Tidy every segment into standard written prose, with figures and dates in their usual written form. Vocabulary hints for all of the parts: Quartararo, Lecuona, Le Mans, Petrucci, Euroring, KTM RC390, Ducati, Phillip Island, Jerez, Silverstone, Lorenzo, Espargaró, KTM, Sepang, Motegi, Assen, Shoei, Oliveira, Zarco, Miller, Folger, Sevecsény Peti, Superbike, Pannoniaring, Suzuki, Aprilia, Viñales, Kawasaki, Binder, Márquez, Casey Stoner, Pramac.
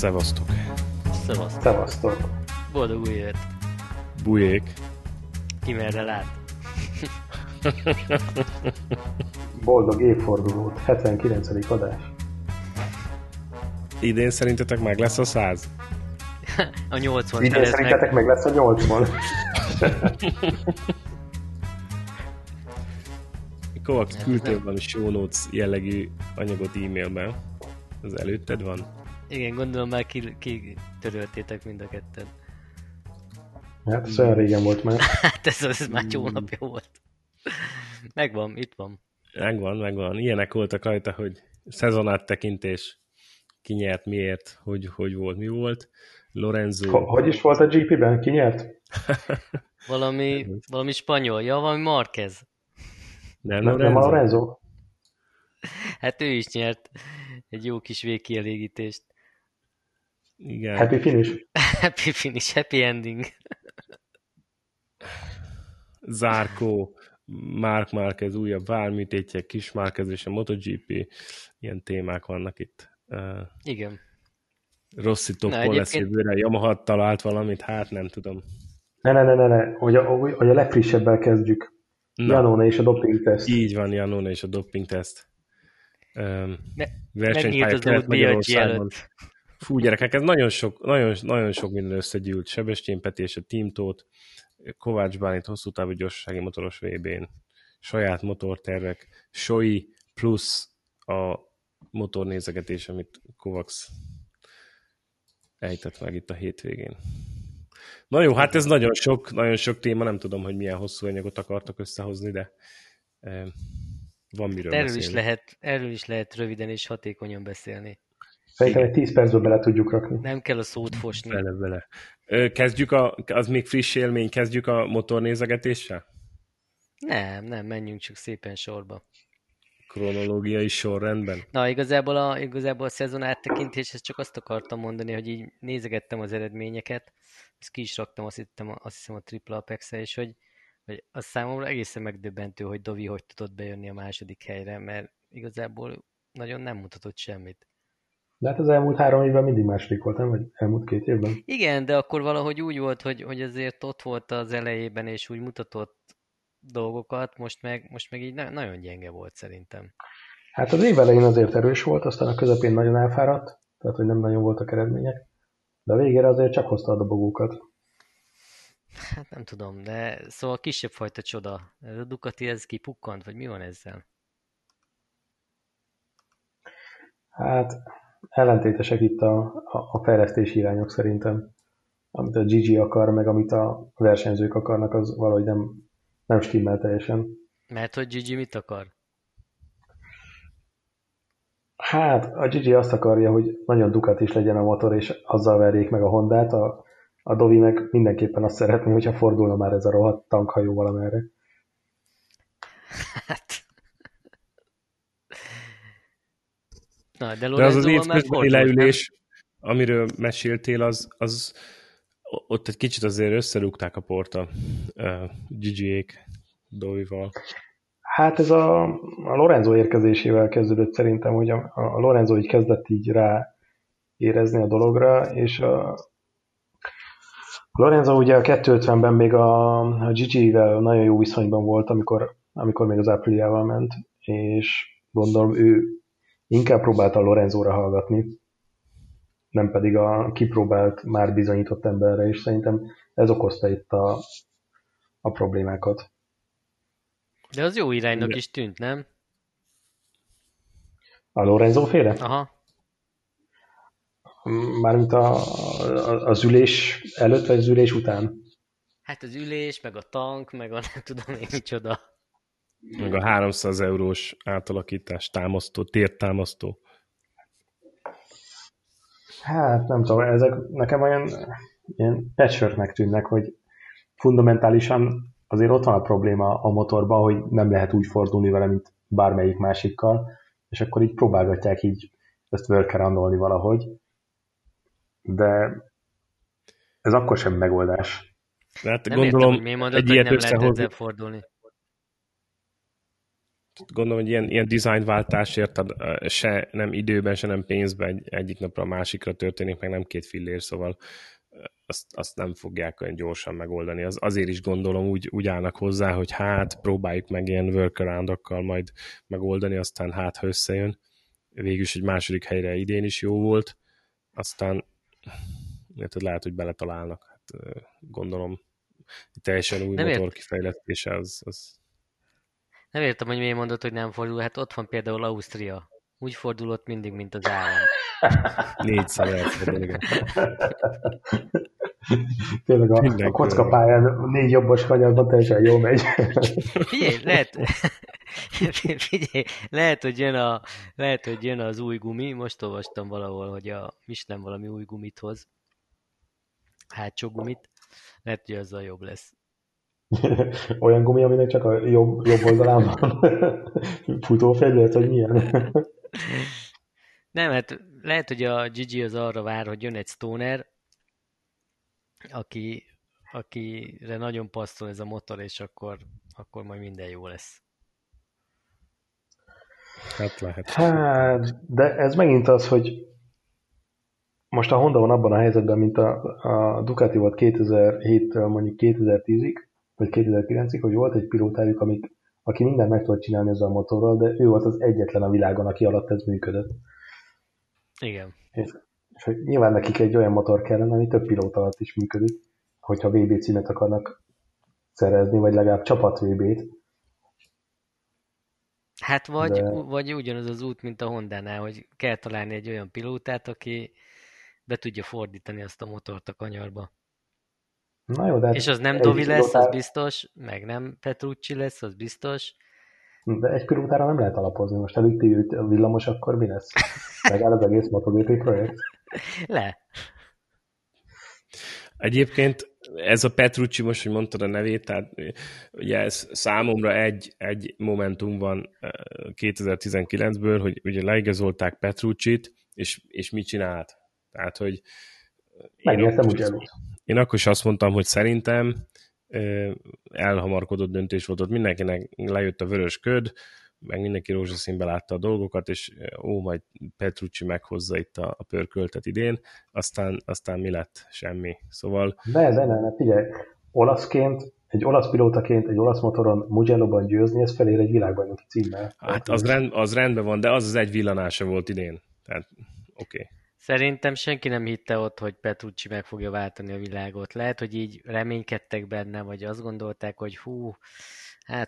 Szevasztok! Szevasztok! Szevasztok! Boldog új évet! Bujék! Ki merre lát? Boldog évfordulót, 79. adás. Idén szerintetek meg lesz a 100? A 80. Idén szerintetek meg lesz a 80. Kovács, küldtél valami show notes jellegű anyagot e-mailben. Az előtted van? Igen, gondolom már kitöröltétek mind a ketten. Hát ez olyan régen volt már. Hát ez már hónapja volt. Megvan, itt van. Megvan. Ilyenek voltak rajta, hogy szezonáttekintés, ki nyert, miért, hogy volt, mi volt. Lorenzo... Hogy is volt a GP-ben? Ki nyert? valami spanyol. Ja, valami Márquez. Nem Lorenzo. Hát ő is nyert egy jó kis végkielégítést. Igen. Happy finish. Happy finish, happy ending. Zarco, Márquez újabb várműtétje, kis Márquez és a MotoGP. Ilyen témák vannak itt. Igen. Rossi toppon lesz jövőre, Yamaha talált valamit, hát nem tudom. Ne. Hogy a legfrissebbel kezdjük. Iannone és a dopingteszt. Így van, Iannone és a dopingteszt. Versenypálya kelet Magyarországon. Fú, gyerekek, ez nagyon sok minden összegyűlt. Sevecsény Peti és a Teamtót, Kovács Bálint hosszú távú gyorsasági motoros VB-n, saját motortervek, Shoei plusz a motornézegetés, amit Kovács ejtett meg itt a hétvégén. Na jó, hát ez nagyon sok téma, nem tudom, hogy milyen hosszú anyagot akartok összehozni, de van miről beszélni. Erről is lehet röviden és hatékonyan beszélni. Szerintem egy 10 percből bele tudjuk rakni. Nem kell a szót fosni. Bele. Kezdjük az még friss élmény, kezdjük a motornézegetéssel? Nem, menjünk csak szépen sorba. Kronológiai sorrendben? Na, igazából a szezon áttekintéshez csak azt akartam mondani, hogy így nézegettem az eredményeket, ezt ki is raktam, azt hiszem a tripla apex-e, és hogy az számomra egészen megdöbbentő, hogy Dovi hogy tudott bejönni a második helyre, mert igazából nagyon nem mutatott semmit. De hát az elmúlt 3 évben mindig második volt, nem? Vagy elmúlt 2 évben? Igen, de akkor valahogy úgy volt, hogy azért ott volt az elejében, és úgy mutatott dolgokat, most meg így nagyon gyenge volt szerintem. Hát az év elején azért erős volt, aztán a közepén nagyon elfáradt, tehát hogy nem nagyon voltak eredmények, de a végére azért csak hozta a dobogókat. Hát nem tudom, de szóval kisebb fajta csoda. Ez a Ducati, ez kipukkant, vagy mi van ezzel? Hát ellentétesek itt a fejlesztési irányok szerintem. Amit a Gigi akar, meg amit a versenyzők akarnak, az valahogy nem stimmel teljesen. Mert hogy Gigi mit akar? Hát a Gigi azt akarja, hogy nagyon Ducati is legyen a motor, és azzal verjék meg a Hondát, a Dovi meg mindenképpen azt szeretné, hogyha fordulna már ez a rohadt tankhajó valamerre. Hát... Na, de az évközbeni leülés, nem? Amiről meséltél, az ott egy kicsit azért összerúgták a port a Gigi-ék Dovival. Hát ez a Lorenzo érkezésével kezdődött szerintem, hogy a Lorenzo így kezdett így rá érezni a dologra, és a Lorenzo ugye a 250-ben még a Gigi-vel nagyon jó viszonyban volt, amikor még az Apriliával ment, és gondolom ő inkább próbálta a Lorenzóra hallgatni, nem pedig a kipróbált, már bizonyított emberre, és szerintem ez okozta itt a problémákat. De az jó iránynak is tűnt, nem? A Lorenzo féle? Aha. Mármint az ülés előtt, vagy az ülés után? Hát az ülés, meg a tank, meg a nem tudom én micsoda. Meg a 300 eurós átalakítás tértámasztó. Hát nem tudom, ezek nekem olyan ilyen patchworknek tűnnek, hogy fundamentálisan azért ott van a probléma a motorban, hogy nem lehet úgy fordulni vele, mint bármelyik másikkal, és akkor így próbálgatják így ezt workaroundolni valahogy, de ez akkor sem megoldás. Hát nem gondolom, értem, hogy mi mondod, hogy nem lehet ezzel fordulni. gondolom, hogy ilyen dizájnváltásért se nem időben, se nem pénzben egyik napra a másikra történik, meg nem két fillér, szóval azt nem fogják olyan gyorsan megoldani. Azért is gondolom, úgy állnak hozzá, hogy próbáljuk meg ilyen workaroundokkal majd megoldani, aztán ha összejön. Végülis egy második helyre idén is jó volt, aztán lehet, hogy beletalálnak. Hát, gondolom, teljesen új motorkifejlesztése az... Nem értem, hogy miért mondod, hogy nem fordul. Hát ott van például Ausztria. Úgy fordulott mindig, mint az állam. 4-szer elfordul, igen. Tényleg a kockapályán 4 jobbos kanyarban teljesen jól megy. Figyelj, lehet, hogy jön az új gumi. Most olvastam valahol, hogy a Michelin valami új gumit hoz. Hátsó gumit. Lehet, hogy azzal jobb lesz. Olyan gumi, aminek csak a jobb oldalán van futófegyvert, hogy milyen? Nem, hát lehet, hogy a Gigi az arra vár, hogy jön egy Stoner, akire nagyon passzol ez a motor, és akkor majd minden jó lesz. Hát lehet. Hát, de ez megint az, hogy most a Honda van abban a helyzetben, mint a Ducati volt 2007-től mondjuk 2010-ig, vagy 2009-ig, hogy volt egy pilótájuk, aki mindent meg tudott csinálni ezzel a motorral, de ő volt az egyetlen a világon, aki alatt ez működött. Igen. És hogy nyilván nekik egy olyan motor kellene, ami több pilóta alatt is működik, hogyha VB címet akarnak szerezni, vagy legalább csapat VB-t. Hát vagy ugyanaz az út, mint a Hondánál, hogy kell találni egy olyan pilótát, aki be tudja fordítani azt a motort a kanyarba. Na jó, de és az nem Dovi lesz, az biztos, meg nem Petrucci lesz, az biztos. De egy pilótára nem lehet alapozni. Most elüti őt a villamos, akkor mi lesz? Megáll az egész MotoGP projekt. Le. Egyébként ez a Petrucci, most, hogy mondtad a nevét, tehát ugye ez számomra egy momentum van 2019-ből, hogy ugye leigazolták Petrucci-t, és mit csinált? Tehát, hogy én akkor is azt mondtam, hogy szerintem elhamarkodott döntés volt ott. Mindenkinek lejött a vörös köd, meg mindenki rózsaszínbe látta a dolgokat, és majd Petrucci meghozza itt a pörköltet idén, aztán mi lett? Semmi. Szóval... De figyelj, olaszként, egy olasz pilótaként, egy olasz motoron Mugello-ban győzni, ez felér egy világbajnoki címmel. Hát az rendben van, de az egy villanása volt idén. Tehát, oké. Szerintem senki nem hitte ott, hogy Petrucci meg fogja váltani a világot. Lehet, hogy így reménykedtek benne, vagy azt gondolták, hogy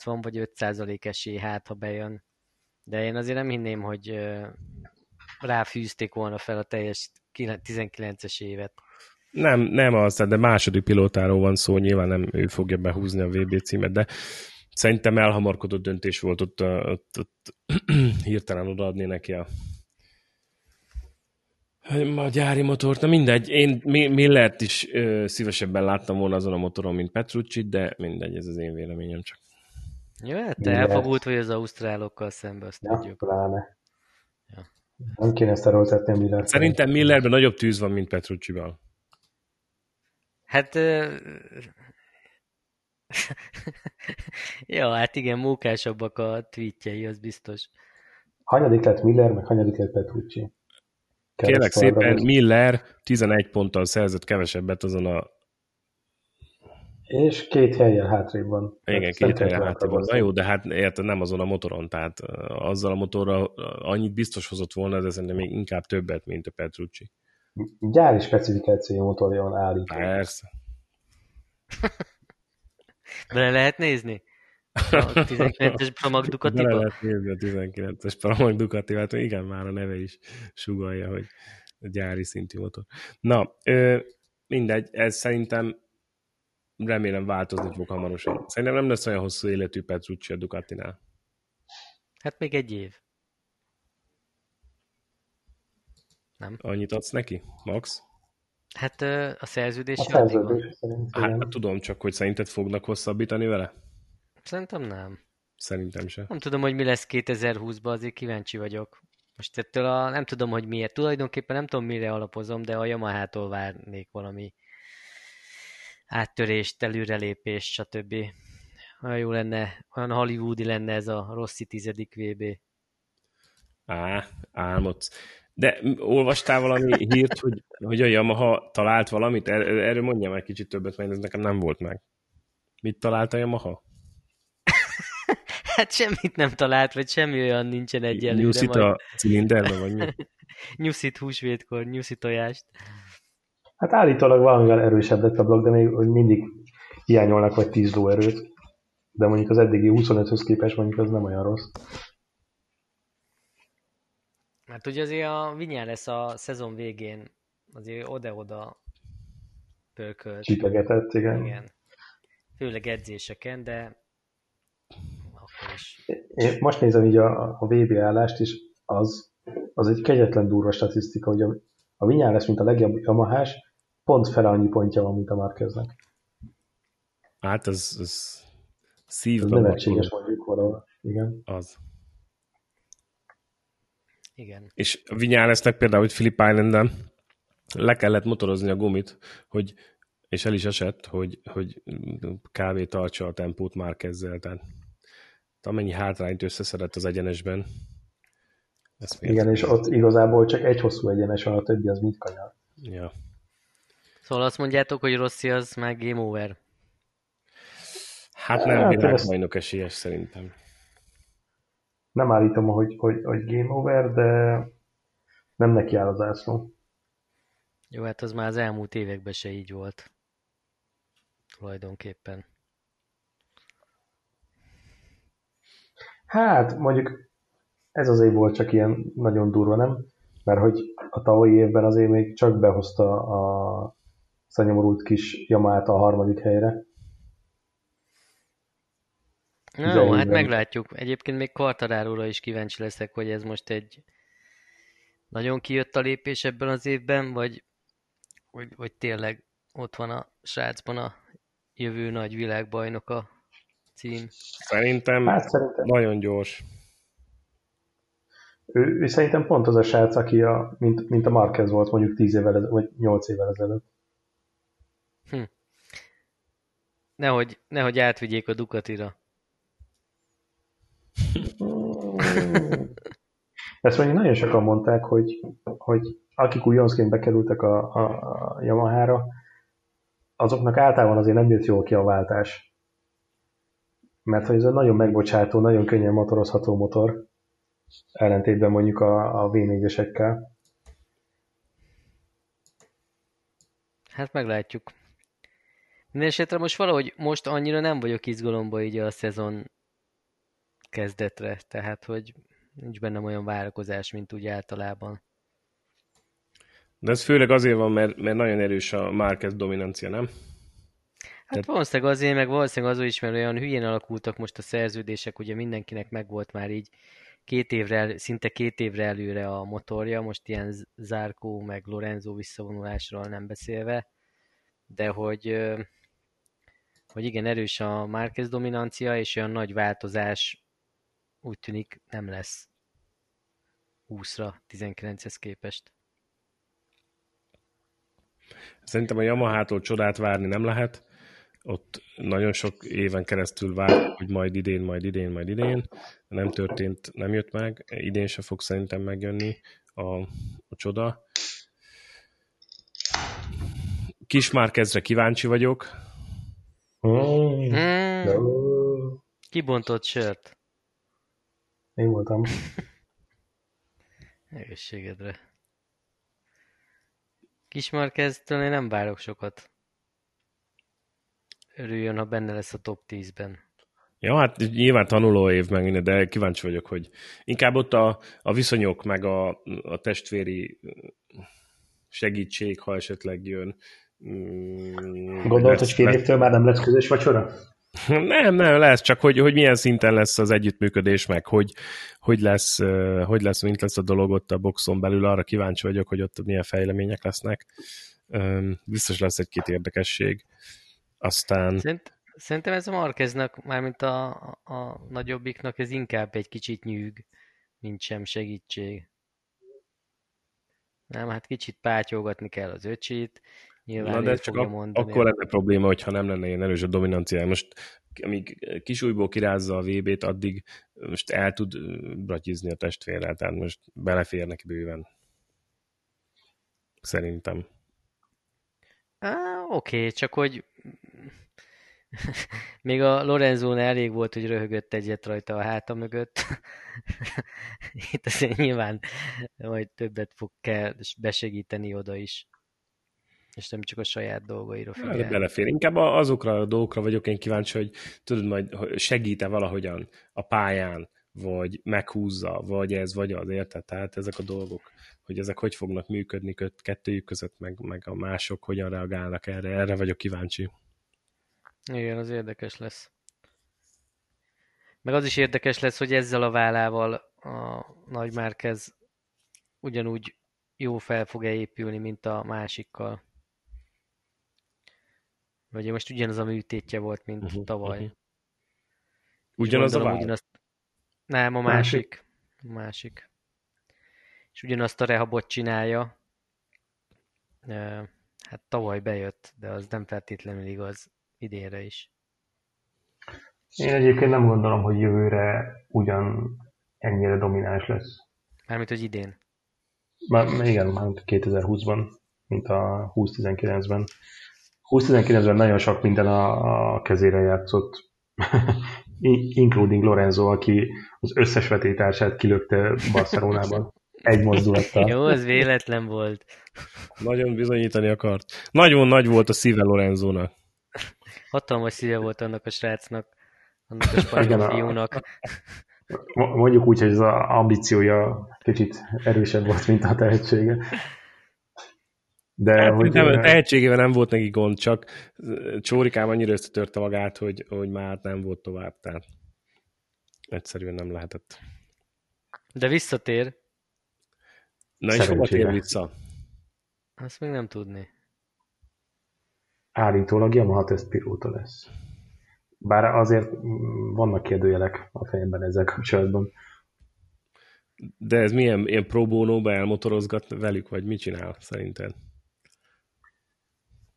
van vagy 5% esély, ha bejön. De én azért nem hinném, hogy ráfűzték volna fel a teljes 19-es évet. Nem az, de második pilótáról van szó, nyilván nem ő fogja behúzni a VB címet, de szerintem elhamarkodott döntés volt ott hirtelen odaadni neki a gyári motort, na mindegy, én Millert is szívesebben láttam volna azon a motoron, mint Petrucci, de mindegy, ez az én véleményem csak. Jó, ja, te elfogult vagy az ausztrálokkal szemben, azt tudjuk. Ja. Nem kéne ezt eloltatni a Millert. Szerintem Millerben nagyobb tűz van, mint Petruccival. Hát... ja, hát igen, mókásabbak a tweetjei, az biztos. Hanyadik lett Miller, meg hanyadik lett Petrucci? Kérlek szépen, Miller 11 ponttal szerzett kevesebbet azon a... És 2 helyen hátrébb van. Igen, 2 helyen hátrébb van. Na jó, de hát érted, nem azon a motoron, tehát azzal a motorral annyit biztos hozott volna, de szerintem még inkább többet, mint a Petrucci. Gyári specifikáció motorján állít. Persze. Bele lehet nézni? A 19-es Pramac Ducatiba? Bele lehet nézni a 19-es Pramac Ducatiba, hát igen, már a neve is sugallja, hogy a gyári szintű motor. Na, mindegy, ez szerintem remélem változni fog hamarosan. Szerintem nem lesz olyan hosszú életű Petrucci a Ducatinál. Hát még egy év. Nem? Annyit adsz neki, Max? Hát a szerződési addig van. Hát tudom csak, hogy szerinted fognak hosszabbítani vele? Szerintem nem. Szerintem sem. Nem tudom, hogy mi lesz 2020-ban, azért kíváncsi vagyok. Most ettől nem tudom, hogy miért. Tulajdonképpen nem tudom, mire alapozom, de a Yamahától várnék valami áttörést, előrelépést, stb. Olyan jó lenne, olyan hollywoodi lenne ez a Rossi 10. VB. Á, álmodsz. De olvastál valami hírt, hogy a Yamaha talált valamit? Erről mondjam egy kicsit többet, mert ez nekem nem volt meg. Mit talált a Yamaha? Hát semmit nem talált, vagy semmi olyan nincsen egyelőre. Nyuszít a cilinderbe, vagy mi? Nyuszít húsvétkor, nyuszít tojást. Hát állítólag valamivel erősebb lett a blog, de még mindig hiányolnak vagy 10 lóerőt. De mondjuk az eddigi 25-höz képest mondjuk az nem olyan rossz. Hát ugye azért a Viñales a szezon végén azért oda-oda pölkölt. Csipegetett, igen. Főleg edzéseken, de akkor is. Én most nézem így a VB állást, és az egy kegyetlen durva statisztika, hogy a Viñales, mint a legjobb Yamahás, pont fele annyi pontja van, mint a Márqueznek. Hát az szívdobban. Ez nevetséges mondjuk valahol. Igen. Az. Igen. És a Viñalesnek például, hogy Phillip Islanden le kellett motorozni a gumit, hogy, és el is esett, hogy kb. Tartsa a tempót Márquezzel. Tehát amennyi hátrányt összeszedett az egyenesben. Igen, és ott igazából csak egy hosszú egyenes van, a többi az mind kanyar. Ja. Szóval azt mondjátok, hogy Rossi az már game over. Hát nem világbajnok esélyes szerintem. Nem állítom, hogy game over, de nem neki áll az ászló. Jó, hát az már az elmúlt években se így volt. Tulajdonképpen. Hát, mondjuk ez az év volt csak ilyen nagyon durva, nem? Mert hogy a tavalyi évben azért még csak behozta a szanyomorult kis Yamahát a 3. helyre. Na, hát meglátjuk. Egyébként még Quartararóra is kíváncsi leszek, hogy ez most egy nagyon kijött a lépés ebben az évben, vagy tényleg ott van a srácban a jövő nagy világbajnoka cím. Szerintem nagyon gyors. Ő szerintem pont az a srác, aki mint a Márquez volt mondjuk 10 évvel ezelőtt, vagy 8 évvel ezelőtt. Nehogy átvigyék a Ducatira. Ezt mondjuk nagyon sokan mondták, hogy akik újoncként bekerültek a Yamahára, azoknak általában azért nem jött jól ki a váltás. Mert hogy ez egy nagyon megbocsátó, nagyon könnyen motorozható motor, ellentétben mondjuk a V4-esekkel. Hát meglátjuk. Mindenesetre most valahogy most annyira nem vagyok izgalomba így a szezon kezdetre, tehát hogy nincs bennem olyan várakozás, mint úgy általában. De ez főleg azért van, mert nagyon erős a Márquez dominancia, nem? Hát valószínűleg azért, meg valószínűleg azon is, mert olyan hülyén alakultak most a szerződések, ugye mindenkinek megvolt már így 2 évre előre a motorja, most ilyen Zarco meg Lorenzo visszavonulásról nem beszélve, de hogy igen, erős a Márquez dominancia, és olyan nagy változás úgy tűnik nem lesz 20-ra 19-hez képest. Szerintem a Yamahától csodát várni nem lehet. Ott nagyon sok éven keresztül vár, hogy majd idén. Nem történt, nem jött meg. Idén se fog szerintem megjönni a csoda. Kis Márquezre kíváncsi vagyok. Kibontott sört. Én voltam. Egészségedre. Kis Márqueztől én nem várok sokat. Örüljön, ha benne lesz a top 10-ben. Ja, hát nyilván tanuló év meg, de kíváncsi vagyok, hogy inkább ott a viszonyok, meg a testvéri segítség, ha esetleg jön. Gondolod, hogy fél évtől már nem lesz közös vacsora? Nem lesz, csak hogy milyen szinten lesz az együttműködés, meg hogy lesz, mint lesz a dolog ott a boxon belül, arra kíváncsi vagyok, hogy ott milyen fejlemények lesznek. Biztos lesz egy-két érdekesség. Aztán... Szerintem ez a Márqueznak, mármint a nagyobbiknak, ez inkább egy kicsit nyűg, mint sem segítség. Nem, hát kicsit pátyolgatni kell az öcsit, Nyilván. Na de csak akkor lenne probléma, hogyha nem lenne ilyen erős a dominanciája. Most amíg kisújból kirázza a VB-t, addig most el tud bratyizni a testvérrel, tehát most belefér neki bőven. Szerintem. Oké, csak hogy még a Lorenzónál elég volt, hogy röhögött egyet rajta a háta mögött. Itt azért nyilván majd többet fog kell besegíteni oda is. És nem csak a saját dolgaira figyel. Ja, belefér. Inkább azokra a dolgokra vagyok én kíváncsi, hogy tudod majd segít-e valahogyan a pályán, vagy meghúzza, vagy ez, vagy az, érted? Tehát ezek a dolgok, hogy ezek hogy fognak működni kettőjük között, meg a mások hogyan reagálnak erre vagyok kíváncsi. Igen, az érdekes lesz. Meg az is érdekes lesz, hogy ezzel a vállával a Nagy Márquez ugyanúgy jó fel fog épülni, mint a másikkal. Vagy most ugyanaz a műtétje volt, mint tavaly. Ugyanaz a váll? Nem, a másik. A másik. És ugyanazt a rehabot csinálja. Hát tavaly bejött, de az nem feltétlenül igaz idénre is. Én egyébként nem gondolom, hogy jövőre ugyan ennyire domináns lesz. Mármint, hogy idén. Már 2020-ban, mint a 2019-ben. 2019-ben nagyon sok minden a kezére játszott. Including Lorenzo, aki az összes vetélytársát kilökte Barcelonában. Egy mozdulattal. Jó, ez véletlen volt. Nagyon bizonyítani akart. Nagyon nagy volt a szíve Lorenzónak. Hatalmas szíve volt annak a srácnak, annak a spanyol fiúnak. Mondjuk úgy, hogy az ambíciója kicsit erősebb volt, mint a tehetsége. De hát, hogy nem, tehetségével nem volt neki gond, csak Csórikám annyira összetörte magát, hogy már nem volt tovább, tehát egyszerűen nem lehetett. De visszatér. Na és hova tér vissza? Azt még nem tudni. Állítólag Yamaha tesztpilóta lesz. Bár azért vannak kérdőjelek a fejemben ezzel kapcsolatban. De ez milyen ilyen pro bono-ba elmotorozgat velük, vagy mit csinál szerinted?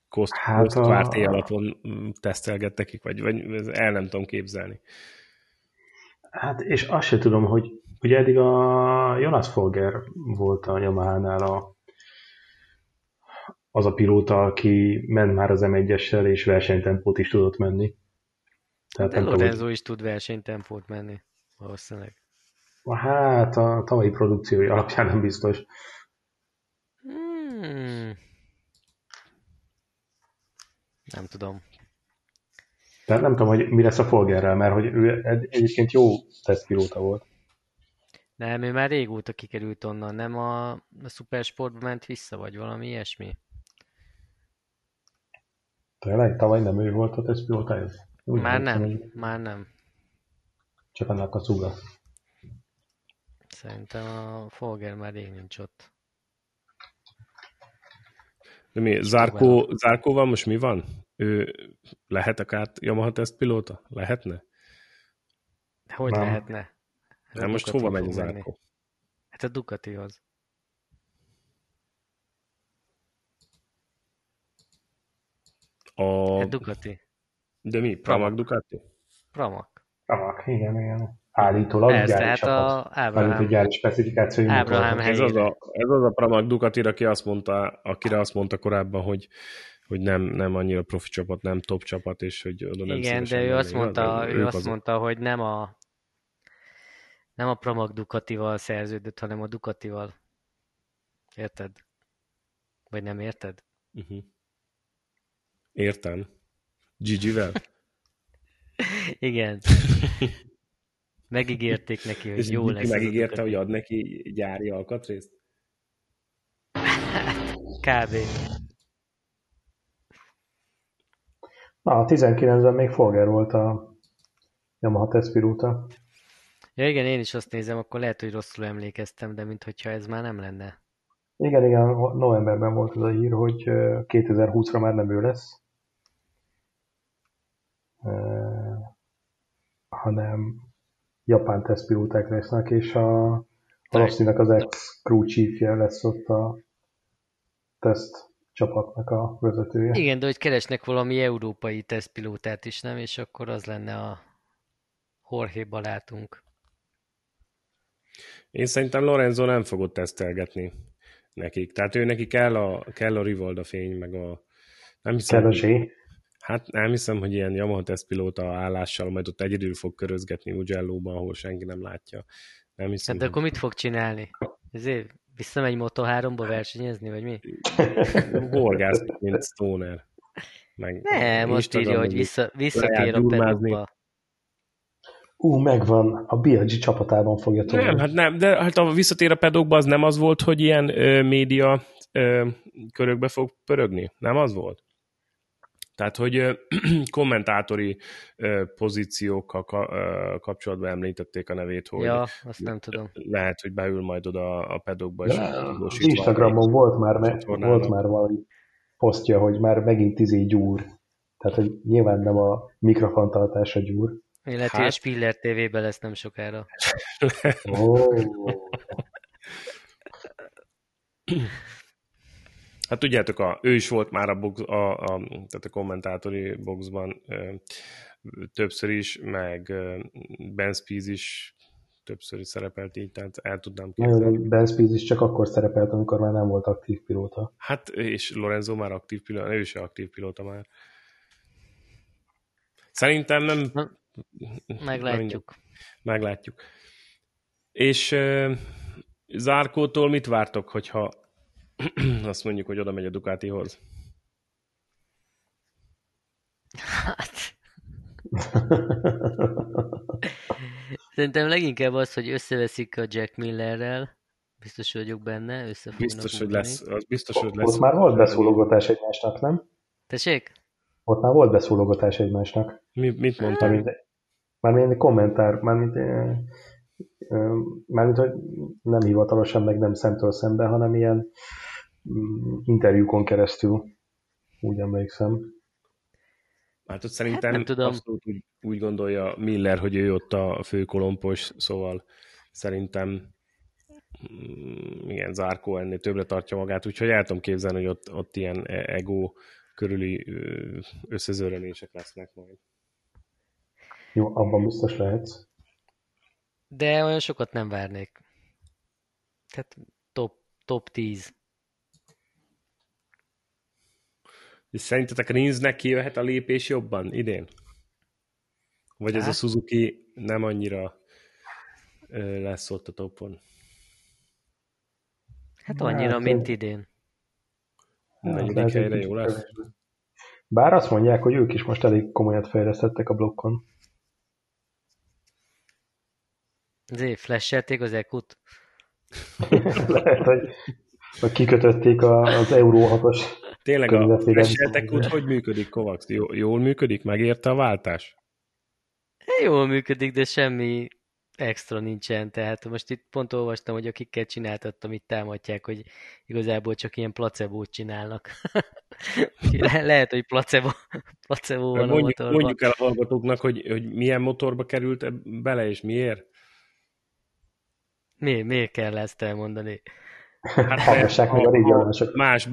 Kostkvárté alapon tesztelget nekik, vagy el nem tudom képzelni. Hát, és azt se tudom, hogy ugye eddig a Jonas Folger volt a Yamahánál az a pilóta, aki ment már az M1-essel, és versenytempót is tudott menni. Tehát de Lorenzo is tud versenytempót menni, valószínűleg. Hát a tavalyi produkciói alapján nem biztos. Nem tudom. Tehát nem tudom, hogy mi lesz a Folgerrel, mert hogy ő egyébként jó tesztpilóta volt. Nem, ő már régóta kikerült onnan, nem a szupersportba ment vissza, vagy valami ilyesmi? Tényleg? Tavaly nem ő volt a tesztpilótája? Már nem. Csak annak a szuga. Szerintem a Folger már én nincs ott. De mi, Zarcóval most mi van? Ő lehet akár Yamaha tesztpilóta? Lehetne? Hogy nem. Lehetne? De most hova megy Zarco? Hát a Ducatihoz. Hát Ducati. De mi? Pramac Ducati? Pramac, igen. Állítólag gyári tehát csapat. Állítólag gyári specifikációi mutatnak. Ez az a Pramac Ducati, akire azt mondta korábban, hogy nem annyira profi csapat, nem top csapat, és hogy oda nem igen, de ő azt mondta, hogy nem a Pramac Ducatival szerződött, hanem a Ducatival. Érted? Vagy nem érted? Értem. Gigivel? Igen. Megígérték neki, hogy jó lesz. Megígérte, hogy ad neki gyári alkatrészt? Kb. Na, a 19-ben még Folger volt a Yamaha tesztpilóta. Ja igen, én is azt nézem, akkor lehet, hogy rosszul emlékeztem, de minthogyha ez már nem lenne. Igen, novemberben volt az a hír, hogy 2020-ra már nem ő lesz. Hanem japán tesztpilóták lesznek, és a Rossinak az ex-crew chiefje lesz ott a teszt csapatnak a vezetője. Igen, de hogy keresnek valami európai tesztpilótát is, nem? És akkor az lenne a Jorge barátunk. Én szerintem Lorenzo nem fogod tesztelgetni nekik. Tehát ő neki kell a Rivalda fény, meg a... Nem hiszem, kell a zsé. Hát nem hiszem, hogy ilyen Yamaha tesztpilóta állással majd ott egyedül fog körözgetni Ugellóban, ahol senki nem látja. Nem hiszem, hát de akkor mit fog csinálni? Ezért visszamegy Moto3-ba versenyezni, vagy mi? Horgászni, mint Stoner. Nem, most írja, hogy visszatér a Peruba. Megvan, a Biaggi csapatában fogja tolni. Nem, de hát a visszatér a pedokba az nem az volt, hogy ilyen média körökbe fog pörögni? Nem az volt? Tehát, hogy kommentátori pozíciókkal kapcsolatban említették a nevét, hogy ja, azt nem tudom. Lehet, hogy beül majd oda a pedokba. Az Instagramon volt már valami posztja, hogy már megint gyúr. Tehát, hogy nyilván nem a mikrofontartás a gyúr. Én lehet, hogy a Spiller TV-ben lesz nem sokára. Hát tudjátok, ő is volt már tehát a kommentátori boxban többször is, meg Ben Spies is többször is szerepelt így, tehát el tudnám képzelni. Ben Spies is csak akkor szerepelt, amikor már nem volt aktív pilóta. Hát, és Lorenzo már aktív pilóta, ő is aktív pilóta már. Szerintem nem... Meglátjuk. És Zarcótól mit vártok, hogyha azt mondjuk, hogy oda megy a Ducatihoz? Hát... Szerintem leginkább az, hogy összeveszik a Jack Millerrel. Biztos vagyok benne. Biztos, hogy lesz. Ott már volt beszólogatás egymásnak, nem? Tessék? Ott már volt beszólogatás egymásnak. Mit mondtam? Mármint, hogy nem hivatalosan, meg nem szemtől szembe, hanem ilyen interjúkon keresztül, úgy emlékszem. Hát ott szerintem abszolút úgy gondolja Miller, hogy ő ott a fő kolompos, szóval szerintem igen, Zarco ennél többre tartja magát, úgyhogy el tudom képzelni, hogy ott ilyen ego körüli összezörrelések lesznek majd. Jó, abban biztos lehetsz. De olyan sokat nem várnék. Tehát top 10. És szerintetek Rinznek kijöhet a lépés jobban idén? Vagy hát? Ez a Suzuki nem annyira lesz ott a topon? Hát annyira, mint idén. Negyedik helyre jó lesz. Bár azt mondják, hogy ők is most elég komolyat fejlesztettek a blokkon. Azért flashelték az EQ-t. Lehet, hogy kikötötték az Euró 6-os. Tényleg a flashelt EQ-t hogy működik, Kovács? Jól működik? Megérte a váltás? Jól működik, de semmi extra nincsen. Tehát most itt pont olvastam, hogy akikkel csináltattam, itt támadják, hogy igazából csak ilyen placebót csinálnak. Lehet, hogy placebo van a motorban. Mondjuk el a hallgatóknak, hogy milyen motorba került bele, és miért? Miért kell ezt elmondani? Hát, ha más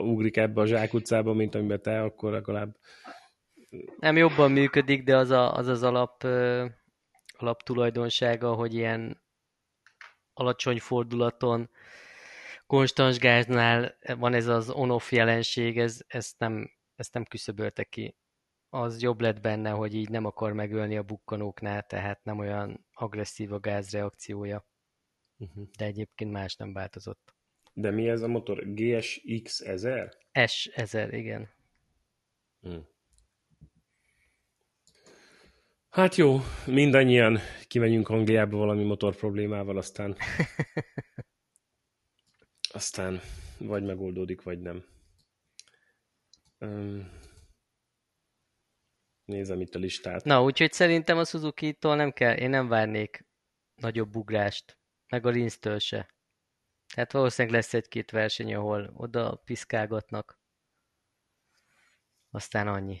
ugrik ebbe a zsákutcába, mint amiben te, akkor legalább... Nem, jobban működik, de az alap tulajdonsága, hogy ilyen alacsony fordulaton, konstans gáznál van ez az on-off jelenség, ezt nem küszöbölte ki. Az jobb lett benne, hogy így nem akar megölni a bukkanóknál, tehát nem olyan agresszív a gázreakciója. De egyébként más nem változott. De mi ez a motor? GSX 1000? S1000, igen. Hát jó, mindannyian kimegyünk Angliába valami motor problémával, aztán vagy megoldódik, vagy nem. Nézem itt a listát. Na, úgyhogy szerintem a Suzuki-tól nem kell, én nem várnék nagyobb ugrást, meg a Rinztől se. Tehát valószínűleg lesz egy-két verseny, ahol oda piszkálgatnak. Aztán annyi.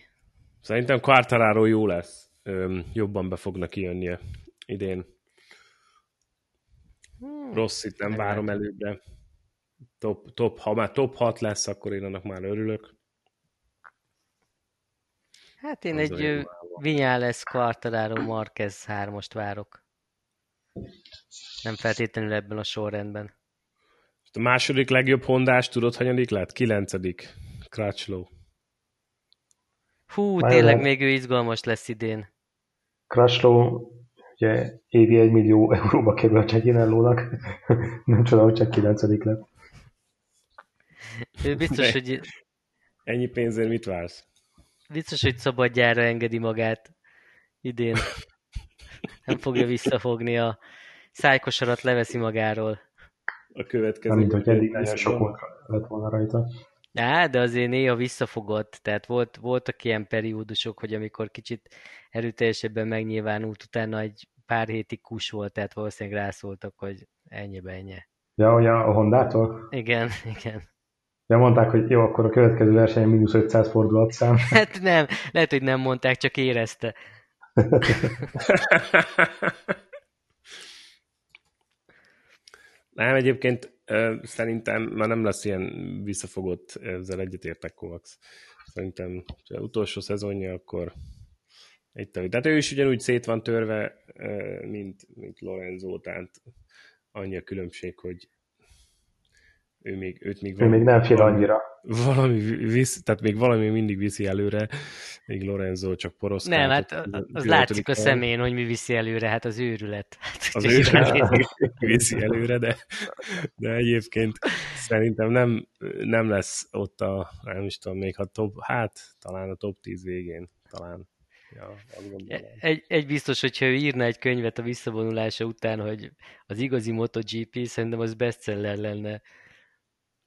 Szerintem Quartararo jó lesz. Jobban be fognak kijönnie idén. Rosszit nem várom előbbre. Ha már top 6 lesz, akkor én annak már örülök. Hát én az egy Viñales, Quartararo, Márquez 3-ost várok. Nem feltétlenül ebben a sorrendben. A második legjobb hondás, tudod, hanyadik lett? 9. Crutchlow. Hú, már tényleg még ő izgalmas lesz idén. Crutchlow ugye évi 1 millió euróba kerül a Cseginellónak. Nem csoda, hogy csak 9. lett. Ő biztos, hogy... Ennyi pénzért mit vársz? Biztos, hogy szabadjára engedi magát idén. Nem fogja visszafogni, a szájkosarat leveszi magáról. A következő... Nem, mint hogy eddig nagyon sok lett volna rajta. Á, de azért néha visszafogott. Tehát voltak ilyen periódusok, hogy amikor kicsit erőteljesebben megnyilvánult, utána egy pár hétig kus volt, tehát valószínűleg rászóltak, hogy ennyi. Ja, ugye a Hondától? Igen. De mondták, hogy jó, akkor a következő versenyen mínusz 500 fordulatszám. Hát nem, lehet, hogy nem mondták, csak érezte. Nem, egyébként szerintem már nem lesz ilyen visszafogott, ezzel egyetértek Kovács. Szerintem az utolsó szezonja, akkor itt a... Tehát ő is ugyanúgy szét van törve, mint Lorenzo, tehát annyi a különbség, hogy ő még nem fél annyira. Tehát még valami mindig viszi előre, még Lorenzo csak poroszkál. Nem, hát az látszik a szemén, hogy mi viszi előre, hát az őrület. Hát, az őrület viszi előre, de egyébként szerintem nem lesz ott a, nem is tudom, még ha talán a top 10 végén, talán. Ja, egy biztos, hogyha ő írna egy könyvet a visszavonulása után, hogy az igazi MotoGP, szerintem az bestseller lenne.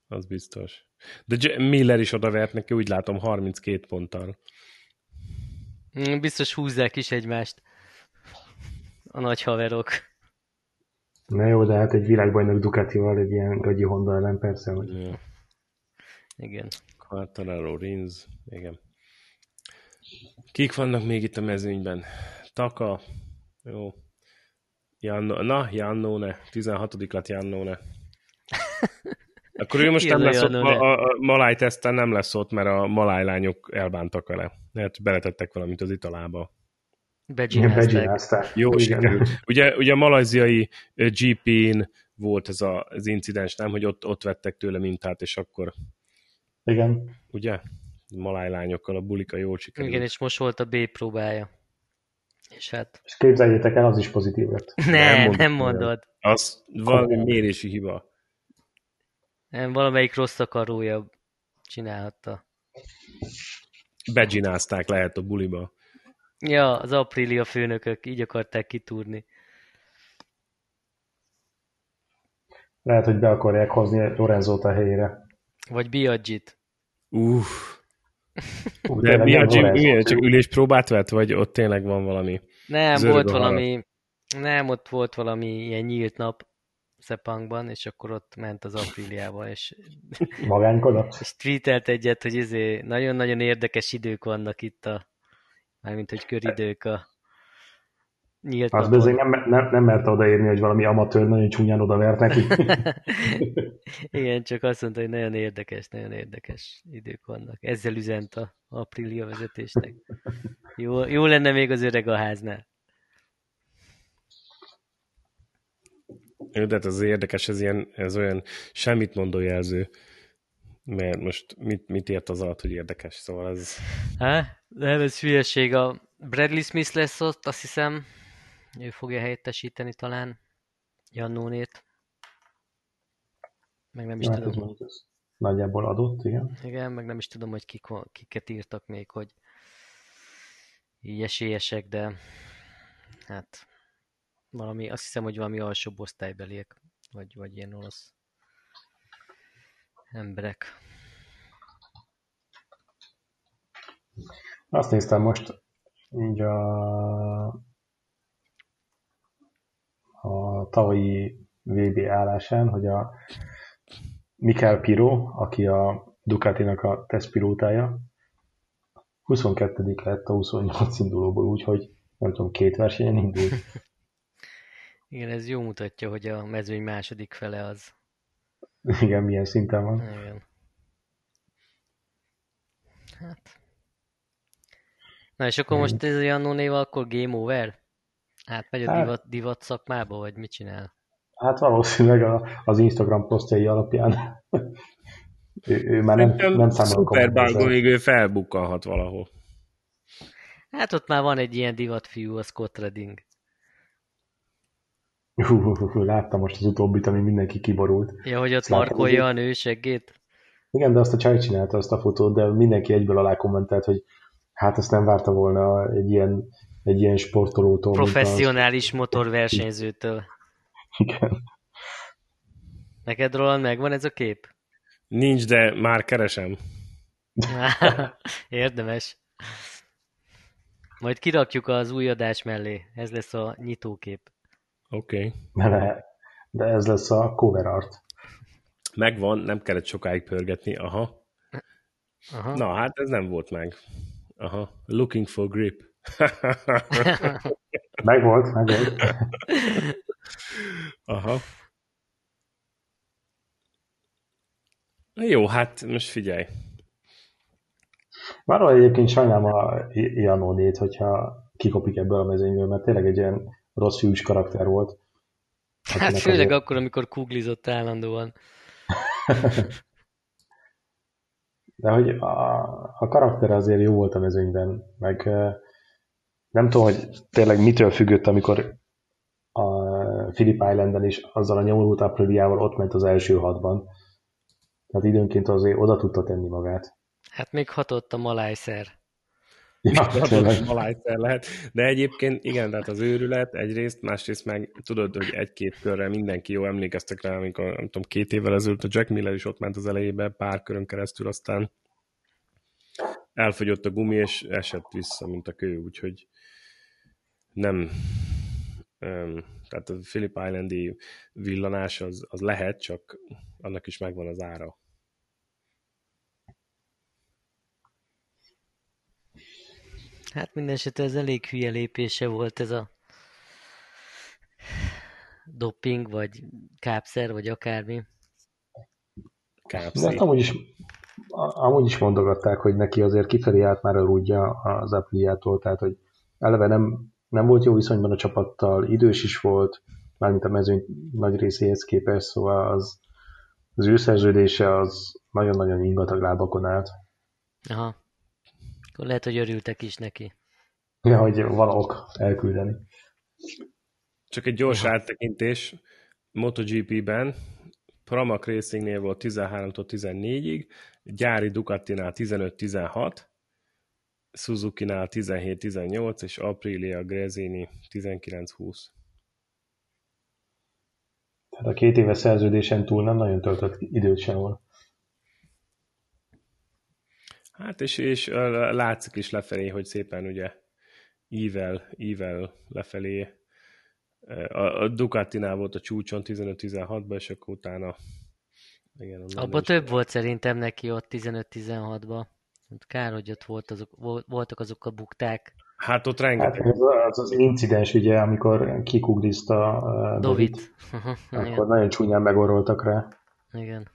Az biztos. De Miller is odavert neki, úgy látom, 32 ponttal. Biztos húzzák is egymást a nagy haverok. Na jó, de hát egy világbajnok Ducatival, egy ilyen gagyi Honda ellen persze. Hogy... Ja. Igen. Quartararo, Rins, igen. Kik vannak még itt a mezőnyben? Taka, jó. Iannone, 16. lett Iannone. Akkor ő most nem lesz ott, a maláj teszten nem lesz ott, mert a maláj lányok elbántak vele. Mert beletettek valamit az italába. Begyinázták. Jó, sikerült. Ugye a malajziai GP-n volt ez az incidens, nem? Hogy ott vettek tőle mintát, és akkor... Igen. Ugye? Maláj lányokkal a bulika jól sikerült. Igen, és most volt a B próbája. És hát... És képzeljétek el, az is pozitív lett. Nem mondod. Az valami mérési hiba. Nem, valamelyik rossz akarója csinálhatta. Begyinázták lehet a buliba. Ja, az Aprilia főnökök így akarták kitúrni. Lehet, hogy be akarják hozni Lorenzót a helyére. Vagy Biaggit. De Biaggi csak üléspróbát vett, vagy ott tényleg van valami? Ott volt valami ilyen nyílt nap Sepangban, és akkor ott ment az Apriliával, és magánkodott. És tweetelt egyet, hogy nagyon-nagyon érdekes idők vannak itt, mármint hogy köridők a nyílt napon. Azért nem mert odaérni, hogy valami amatőr nagyon csúnyán odavert neki. Igen, csak azt mondta, hogy nagyon érdekes idők vannak. Ezzel üzent a Aprilia vezetésnek. Jó lenne még az öreg a háznál. De ez érdekes, ez olyan semmit mondó jelző, mert most mit ért az alatt, hogy érdekes, szóval ez... Nem, ez hülyeség. A Bradley Smith lesz ott, azt hiszem, ő fogja helyettesíteni talán Iannonét. Meg nem is tudom. Nagyjából adott, igen. Igen, meg nem is tudom, hogy kiket írtak még, hogy így esélyesek, de hát... azt hiszem, hogy valami alsóbb osztálybeliek, vagy ilyen olasz emberek. Azt néztem most, így a tavalyi VB állásán, hogy a Mikel Piró, aki a Ducatinak a tesztpilótája, 22. lett a 28 indulóból, úgyhogy nem tudom, 2 versenyen indult. Igen, ez jó mutatja, hogy a mezőny második fele az Igen, milyen szinten van. Igen. Hát. Na és akkor most ez Iannonéval akkor game over? Hát megy a divat szakmába, vagy mit csinál? Hát valószínűleg az Instagram posztjai alapján ő már nem számol a Superbánkon, ő felbukkalhat valahol. Hát ott már van egy ilyen divatfiú, a Scott Redding. Láttam most az utóbbit, ami mindenki kiborult. Ja, hogy ott markolja a nő seggét. Igen, de azt a csaj csinálta azt a fotót, de mindenki egyből alá kommentelt, hogy hát ezt nem várta volna egy ilyen sportolótól. Professzionális motorversenyzőtől. Igen. Neked, Roland, megvan ez a kép? Nincs, de már keresem. Érdemes. Majd kirakjuk az új adás mellé. Ez lesz a nyitókép. Oké. Okay. De ez lesz a cover art. Megvan, nem kellett sokáig pörgetni. Aha. Na, hát ez nem volt meg. Aha. Looking for grip. Megvolt. Aha. Jó, hát most figyelj. Már egyébként sajnálom a Iannonét, hogyha kikopik ebből a mezőnyből, mert tényleg egy ilyen rossz fiús karakter volt. Hát főleg azért... akkor, amikor kuglizott állandóan. De hogy a karakter azért jó volt a mezőnyben, meg nem tudom, hogy tényleg mitől függött, amikor a Phillip Islanden is azzal a nyomorult Apriliával ott ment az első hatban. Tehát időnként azért oda tudta tenni magát. Hát még hatott a malájszer. Ja, hatott a malájszer lehet. De egyébként igen, tehát az őrület egyrészt, másrészt meg tudod, hogy egy-két körre mindenki jó, emlékeztek rá, amikor nem tudom, 2 évvel ezelőtt a Jack Miller is ott ment az elejébe pár körön keresztül, aztán elfogyott a gumi, és esett vissza, mint a kő, úgyhogy nem... Tehát a Phillip Islandi villanás az lehet, csak annak is megvan az ára. Hát mindenesetre ez elég hülye lépése volt ez a doping, vagy kápszer, vagy akármi. De amúgy is mondogatták, hogy neki azért kifelé állt már a rúdja az Apriliától, tehát hogy eleve nem volt jó viszonyban a csapattal, idős is volt, mármint a mezőny nagy részéhez képest, szóval az ő szerződése az nagyon-nagyon ingatag lábakon állt. Aha. Akkor lehet, hogy örültek is neki. Ja, hogy van ok elküldeni. Csak egy gyors áttekintés. MotoGP-ben Pramac Racingnél volt 13-tól 14-ig, gyári Ducatinál 15-16, Suzukinál 17-18, és Aprilia Gresini 19-20. Tehát a 2 éves szerződésen túl nem nagyon töltött időt sehol. Hát és látszik is lefelé, hogy szépen ugye ível lefelé. A Ducatinál volt a csúcson 15-16-ban, és akkor utána... Abba több volt szerintem neki ott 15-16-ban. Kár, hogy ott voltak azok a bukták. Hát ott rengeteg. Hát az incidens, ugye, amikor kikugrizta Dovit. Akkor nagyon csúnyán megoroltak rá. Igen.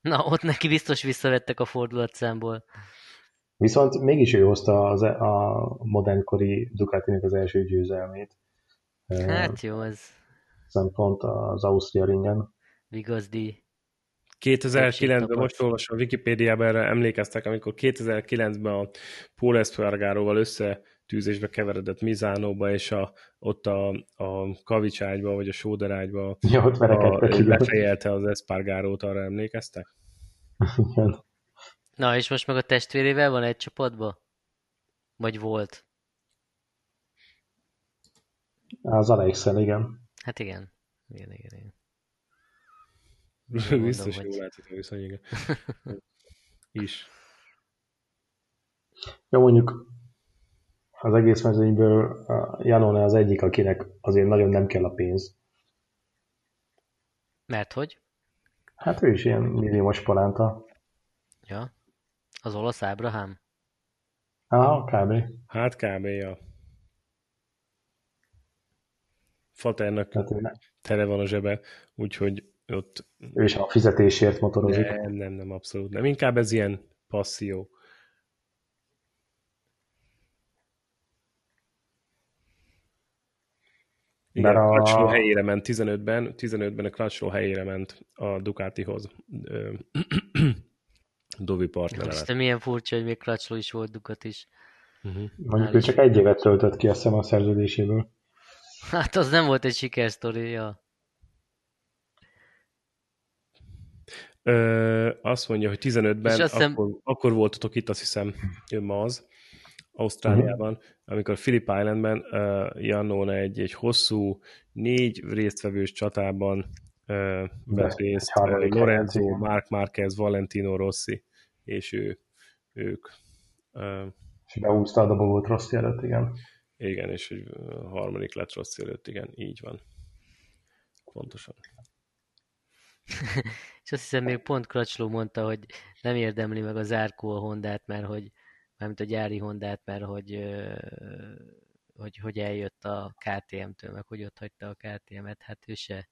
Na, ott neki biztos visszavettek a fordulatszámból. Viszont mégis ő hozta a modernkori Ducatinek az első győzelmét. Hát jó, ez... Szempont az Ausztria ringen. Vigazdi. 2009-ben, most olvasom a Wikipédiában, erre emlékeztek, amikor 2009-ben a Paul Espargaróval összetűzésbe keveredett Mizánóba, és ott a kavicságyba, vagy a sóderágyba lefejelte az Espargarót, arra emlékeztek? Igen. Na, és most meg a testvérével van egy csapatban? Vagy volt? Az Alexel, igen. Hát igen. Igen. Mondom, biztos hogy... jól látszik a viszony, igen. Is. Jó, mondjuk az egész mezőnyből Iannone az egyik, akinek azért nagyon nem kell a pénz. Mert hogy? Hát ő is ilyen milliós palánta. Ja. Az olasz Ábrahám? Aha, kb. Hát kb. Ja. Faternak tele van a zsebe, úgyhogy Ott... Ő is a fizetésért motorozik. Nem, abszolút nem. Inkább ez ilyen passzió. Igen, a Crutchlow helyére ment 15-ben a Crutchlow helyére ment a Ducatihoz. Dovi partnere. Aztán milyen furcsa, hogy még Crutchlow is volt Ducati is. Mondjuk ő csak egy évet töltött ki, azt hiszem, a szerződéséből. Hát az nem volt egy sikersztoria. Azt mondja, hogy 15-ben akkor voltatok itt, azt hiszem, ma az, Ausztráliában, amikor Phillip Islandben Iannone egy hosszú, 4 résztvevős csatában vett részt Lorenzo, Márquez, Valentino Rossi, és ők. És behúzta a dobogót Rossi előtt, igen. Igen, és hogy harmadik lett Rossi előtt, igen, így van. Pontosan. És azt hiszem, még pont Crutchlow mondta, hogy nem érdemli meg a Zarco a Hondát, mert hogy mármint a gyári Hondát, mert hogy eljött a KTM-től, meg hogy ott hagyta a KTM-et, hát ő se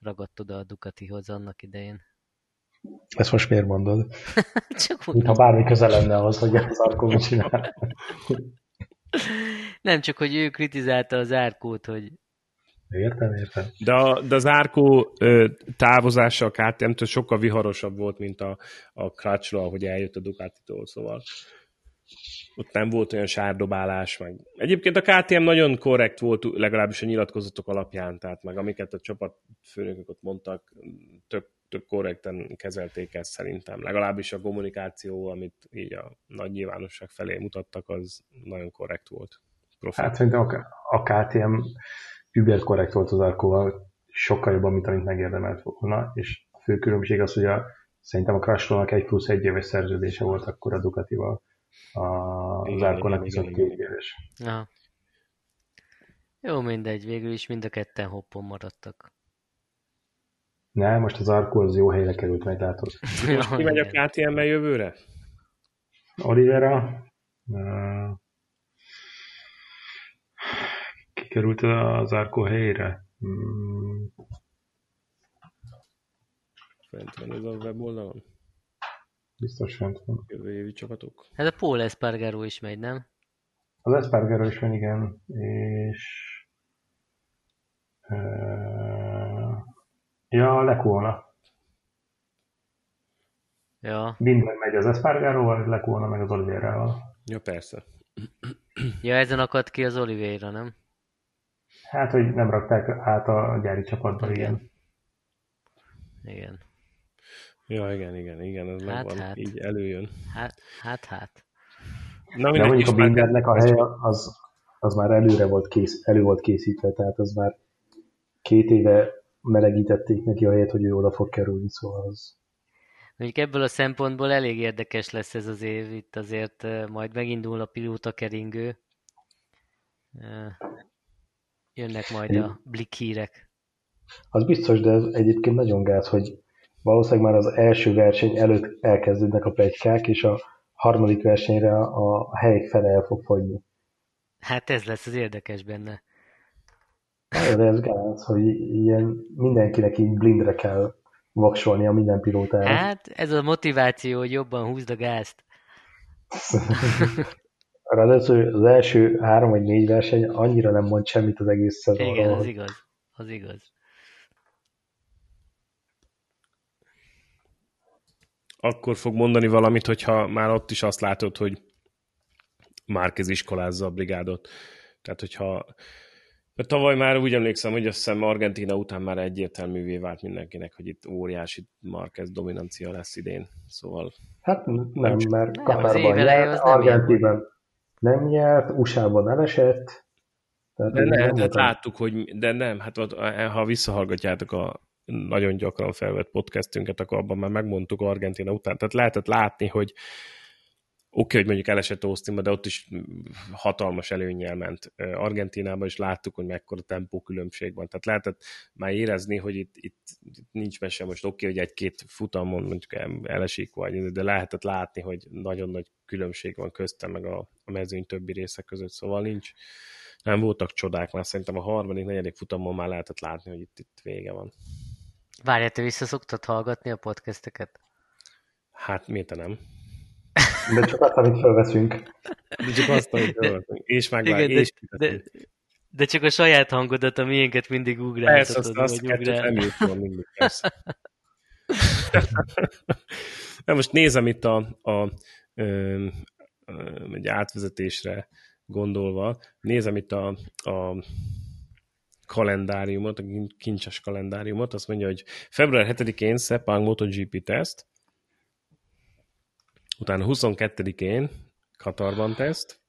ragadt oda a Ducatihoz annak idején. Ezt most miért mondod? Ha bármi közel lenne ahhoz, hogy a Zarco csinál. Nem, csak hogy ő kritizálta a Zarcót, hogy Értem. De Zarco távozása a KTM-től sokkal viharosabb volt, mint a Crutchlow, ahogy eljött a Ducatitól, szóval ott nem volt olyan sárdobálás. Meg. Egyébként a KTM nagyon korrekt volt, legalábbis a nyilatkozatok alapján, tehát meg amiket a csapatfőnökök ott mondtak, több korrekten kezelték ezt szerintem. Legalábbis a kommunikáció, amit így a nagy nyilvánosság felé mutattak, az nagyon korrekt volt. Profit. Hát szerintem a KTM über korrekt volt az Zarcóval, sokkal jobban, mint amit megérdemelt volna, és a fő különbség az, hogy szerintem a Crutchlow-nak 1+1 éves szerződése volt akkor a Ducatival, a Zarcónak viszont 2 éves. Aha. Jó, mindegy, végül is mind a ketten hoppon maradtak. Nem, most a Zarco az jó helyre került, majd látod. Most ki megy a KTM-mel jövőre? Olivera? Került a Zarco helyére. Fent van ez a weboldalon? Biztos fent van. Jövő évi csapatok. Hát a Paul Espargaró is megy, nem? Az Espargaró is megy, igen. És... Ja, Lecuona. Ja. Minden megy az Espargaróval, Lecuona meg az Oliveirával. Ja, persze. Ja, ezen akadt ki az Oliveira, nem? Hát, hogy nem rakták át a gyári csapatba, igen. Ja, igen, ez hát, megvan, így előjön. Hát. Na, de mondjuk a Bindernek a helye, az már elő volt készítve, tehát az már 2 éve melegítették neki a helyet, hogy ő oda fog kerülni, szóval az... Mondjuk ebből a szempontból elég érdekes lesz ez az év, itt azért majd megindul a pilóta keringő. Jönnek majd a blikírek. Az biztos, de ez egyébként nagyon gáz, hogy valószínűleg már az első verseny előtt elkezdődnek a pletykák, és a harmadik versenyre a hely fele el fog fogyni. Hát ez lesz az érdekes benne. De ez gáz, hogy ilyen mindenkinek így blindre kell vaksolnia minden pilótára. Hát ez a motiváció, hogy jobban húzd a gázt. Ráadásul az első 3 vagy 4 verseny annyira nem mond semmit az egész szezonról. Igen, az igaz. Akkor fog mondani valamit, hogyha már ott is azt látod, hogy Márquez iskolázza a brigádot. Tehát, mert tavaly már úgy emlékszem, hogy azt hiszem Argentína után már egyértelművé vált mindenkinek, hogy itt óriási Márquez dominancia lesz idén. Szóval... Hát nem, mert Katarban járt, Argentinában nem járt, USA-ban elesett. Tehát láttuk, hogy... De nem, hát ha visszahallgatjátok a nagyon gyakran felvett podcastünket, akkor abban már megmondtuk Argentína után. Tehát lehetett látni, hogy oké, hogy mondjuk elesett Austinba, de ott is hatalmas előnnyel ment. Argentínában is láttuk, hogy mekkora tempókülönbség van. Tehát lehetett már érezni, hogy itt nincs mese most hogy 1-2 futamon mondjuk elesik vagy, de lehetett látni, hogy nagyon nagy különbség van köztem meg a mezőny többi része között, szóval nem voltak csodák már. Szerintem a 3.-4. futamon már lehetett látni, hogy itt vége van. Várjál, te vissza szoktad hallgatni a podcasteket? Hát miért nem? De csak azt, amit felveszünk. De csak azt, amit felveszünk. És megvár, és de csak a saját hangodat, a miénket mindig ugráltatod. Persze, azt kettőt nem jutom mindig. Na most nézem itt egy átvezetésre gondolva, nézem itt a kalendáriumot, a kincses kalendáriumot, azt mondja, hogy február 7-én Sepang MotoGP teszt, utána 22-én Katarban teszt,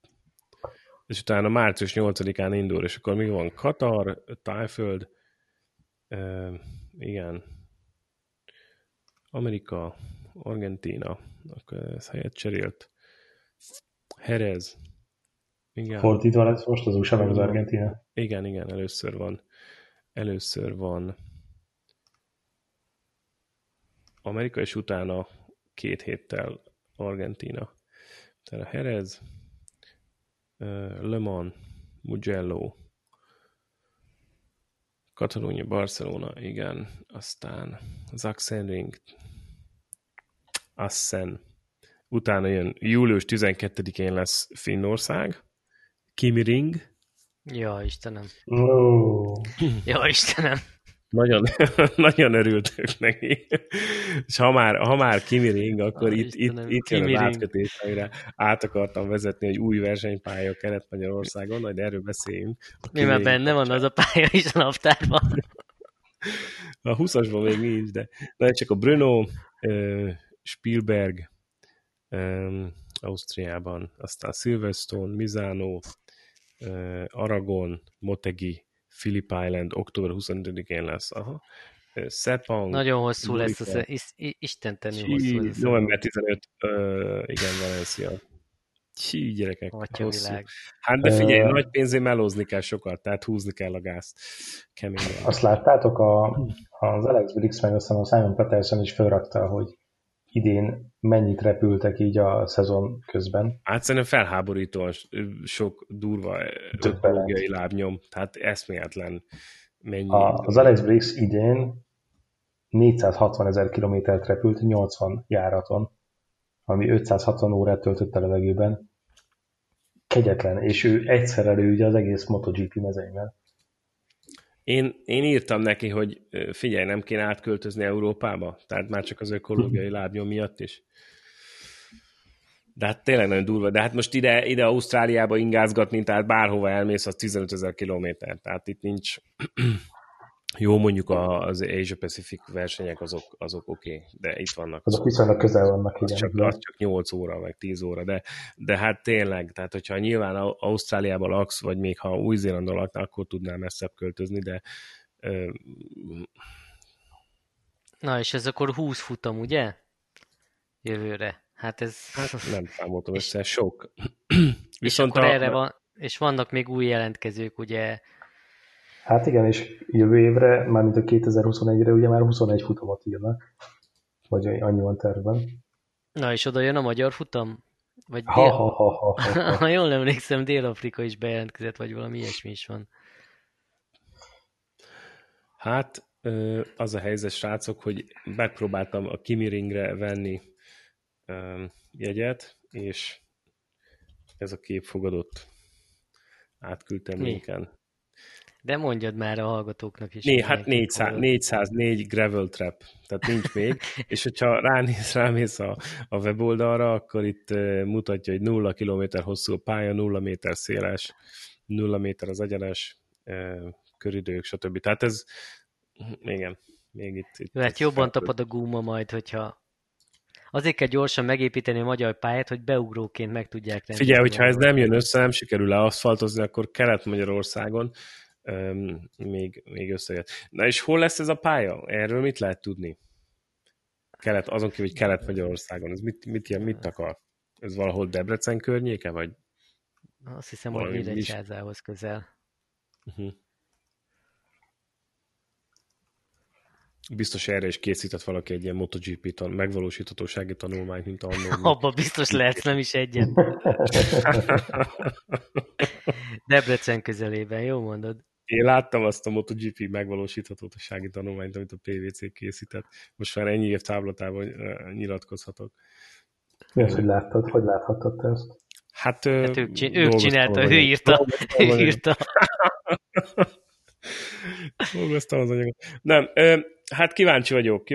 és utána március 8-án indul, és akkor még van Katar, Tájföld, igen, Amerika, Argentína, akkor ez helyet cserélt, Jerez, igen. Fordítva lesz most az USA meg az Argentína. Igen, igen, először van Amerika, és utána 2 héttel Argentína. Tehát Jerez, Le Mans, Mugello, Katalónia, Barcelona, igen, aztán Sachsenring, Assen, utána jön július 12-én lesz Finnország, Kimiring. Ja, Istenem. Oh. Ja, Istenem. Nagyon, nagyon örültök neki. És ha már Kimiring, akkor itt jön az átkötés, amire át akartam vezetni, hogy új versenypálya Kelet-Magyarországon, majd erről beszéljünk. Mi már benne van az a pálya is a naptárban. A 20-asban még nincs, de na, csak a Brno, Spielberg, Ausztriában, aztán Silverstone, Misano, Aragon, Motegi, Phillip Island, október 25-én lesz. Aha. Sepang. Nagyon hosszú Murika, lesz az, istentenül hosszú lesz. November 15, igen, Valencia. Hí, gyerekek, hosszú. Hát de figyelj, nagy pénzén melózni kell sokat, tehát húzni kell a gázt. Keményen. Azt láttátok, az Alex Briggs meg aztán a Simon Peterson is felrakta, hogy idén mennyit repültek így a szezon közben? Hát szerintem felháborítóan sok durva ökológiai lábnyom, tehát eszméletlen mennyi. Az Alex Briggs idén 460 000 kilométert repült 80 járaton, ami 560 órát töltött a levegőben. Kegyetlen, és ő egyszerelő ugye az egész MotoGP mezeiben. Én írtam neki, hogy figyelj, nem kéne átköltözni Európába, tehát már csak az ökológiai lábnyom miatt is. De hát tényleg nagyon durva, de hát most ide Ausztráliába ingázgatni, tehát bárhova elmész, az 15 000 kilométer, tehát itt nincs, jó mondjuk az Asia-Pacific versenyek azok oké, de itt vannak. Azok viszonylag közel vannak, igen. Az csak 8 óra, meg 10 óra, de hát tényleg, tehát hogyha nyilván Ausztráliában laksz, vagy még ha Új-Zélandon laknál, akkor tudnál messzebb költözni, de... Na, és ez akkor 20 futam, ugye? Jövőre. Hát ez... Hát nem számoltam össze, sok. Viszont és akkor erre van, és vannak még új jelentkezők, ugye... Hát igen, és jövő évre, mármint a 2021-re, ugye már 21 futamot írnak, vagy annyi van tervben. Na, és oda jön a magyar futam? Vagy ha jól emlékszem, Dél-Afrika is bejelentkezett, vagy valami ilyesmi is van. Hát, az a helyzet, srácok, hogy megpróbáltam a Kimiringre venni jegyet, és ez a kép fogadott. Átküldtem linken. De mondjad már a hallgatóknak is. Hát 404 gravel trap, tehát nincs még, és hogyha rámész a weboldalra, akkor itt mutatja, hogy 0 kilométer hosszú a pálya, 0 méter széles, 0 méter az egyenes, köridők, stb. Tehát ez, igen, még itt... Hát jobban tapad a gúma majd, hogyha... Azért kell gyorsan megépíteni a magyar pályát, hogy beugróként meg tudják rendezni. Figyelj, hogyha ez nem jön össze, nem sikerül leaszfaltozni, akkor Kelet-Magyarországon még összejött. Na és hol lesz ez a pálya? Erről mit lehet tudni? Azon kívül, hogy Kelet-Magyarországon. Ez mit akar? Ez valahol Debrecen környéke, vagy? Azt hiszem, hogy Nyíregyházához közel. Uh-huh. Biztos erre is készített valaki egy ilyen MotoGP megvalósíthatósági tanulmányt, mint annól. Abba biztos lehet, nem is egyet. Debrecen közelében, jó mondod? Én láttam azt a MotoGP megvalósíthatósági tanulmányt, amit a PVC készített. Most már ennyi év táblatában nyilatkozhatok. Mi az, hogy láttad? Hogy láthattad te ezt? Hát ők csinálta, ő írta. Dolgoztam az anyagot. Nem, hát kíváncsi vagyok.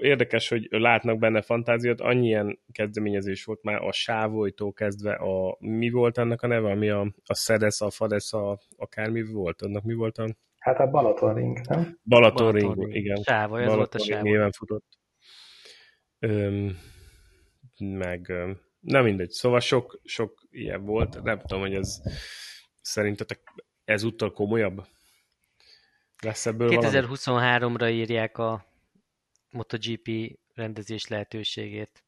Érdekes, hogy látnak benne fantáziát. Annyi ilyen kezdeményezés volt már a Sávolytól kezdve a... Mi volt annak a neve? Ami a Szedesz, a Fadesz, akármi volt? Annak mi volt a... Hát a Balatonring, nem? Balatonring, igen. Sávoly, ez volt a Sávoly. Néven futott. Nem mindegy. Szóval sok ilyen volt. Nem tudom, hogy ez szerintetek ezúttal komolyabb? 2023-ra írják a MotoGP rendezés lehetőségét.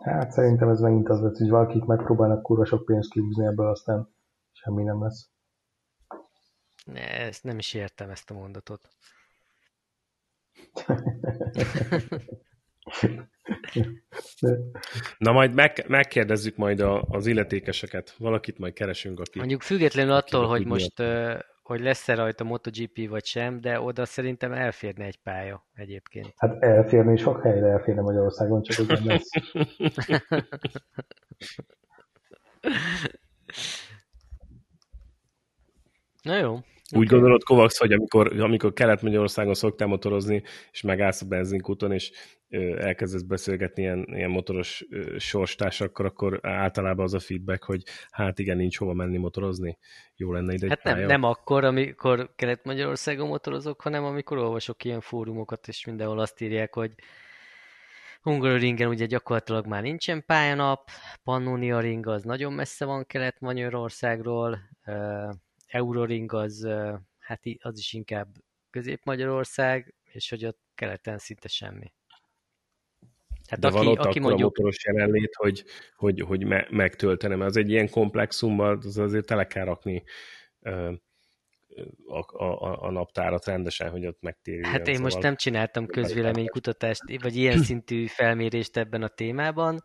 Hát szerintem ez megint az lesz, hogy valakik megpróbálnak kurva sok pénzt kihúzni ebből, aztán semmi nem lesz. Ne, ezt nem is értem, ezt a mondatot. Na majd megkérdezzük majd az illetékeseket. Valakit majd keresünk, aki... Mondjuk függetlenül attól, hogy most hogy lesz-e rajta MotoGP vagy sem, de oda szerintem elférne egy pálya egyébként. Hát elférni, sok helyre elférne Magyarországon, csak hogy nem lesz. Na jó. Úgy okay. Gondolod, Kovács, hogy amikor Kelet-Magyarországon szoktál motorozni, és megállsz a benzinkúton, és elkezdesz beszélgetni ilyen motoros sorstársakkal, akkor általában az a feedback, hogy hát igen, nincs hova menni motorozni. Jó lenne ide. Hát nem akkor, amikor Kelet-Magyarországon motorozok, hanem amikor olvasok ilyen fórumokat, és mindenhol azt írják, hogy Hungaroringen ugye gyakorlatilag már nincsen pályanap, Pannonia Ring az nagyon messze van Kelet-Magyarországról, Euroring az, hát az is inkább Közép-Magyarország, és hogy ott keleten szinte semmi. Hát de van aki mondjuk... a motoros jelenlét, hogy megtöltenem. Az egy ilyen komplexumban az azért tele kell rakni a naptárat rendesen, hogy ott megtérjen. Hát én szóval most nem csináltam közvéleménykutatást, vagy ilyen szintű felmérést ebben a témában,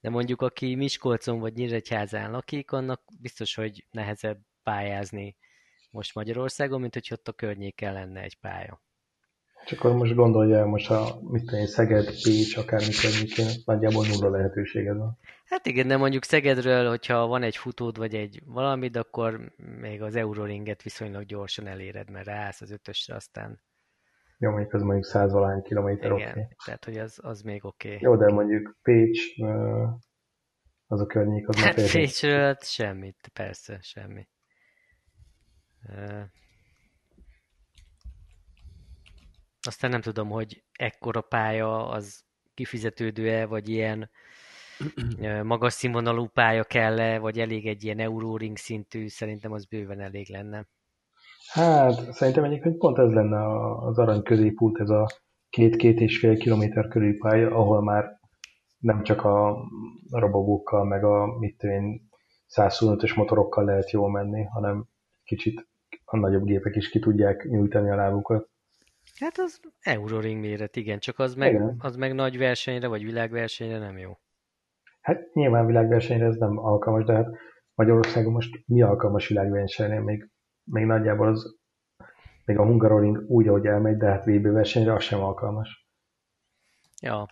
de mondjuk aki Miskolcon vagy Nyíregyházán lakik, annak biztos, hogy nehezebb pályázni most Magyarországon, mint hogy ott a környéken lenne egy pálya. És akkor most gondolj el, most a Szeged, Pécs, akármi környékén nagyjából nulla lehetőséged van. Hát igen, de mondjuk Szegedről, hogyha van egy futód, vagy egy valamid, akkor még az Euroringet viszonylag gyorsan eléred, mert ráállsz az 5-ösre, aztán... Jó, mondjuk az mondjuk 100-valány kilométer oké. Okay. Tehát, hogy az még oké. Okay. Jó, de mondjuk Pécs, az a környék, az már férjük. Pécsről semmit, persze, semmi. Aztán nem tudom, hogy ekkora pálya az kifizetődő-e, vagy ilyen magas színvonalú pálya kell-e, vagy elég egy ilyen Euroring szintű, szerintem az bőven elég lenne. Hát, szerintem egyébként pont ez lenne az arany középút, ez a 2-2,5 kilométer körül pálya, ahol már nem csak a robogókkal, meg a 125-ös motorokkal lehet jól menni, hanem kicsit a nagyobb gépek is ki tudják nyújtani a lábukat. Hát az Euroring méret, igen, csak az meg nagy versenyre, vagy világversenyre nem jó. Hát nyilván világversenyre ez nem alkalmas, de hát Magyarországon most mi alkalmas világversenyre? Még nagyjából az, még a Hungaroring úgy, ahogy elmegy, de hát VB versenyre az sem alkalmas. Ja.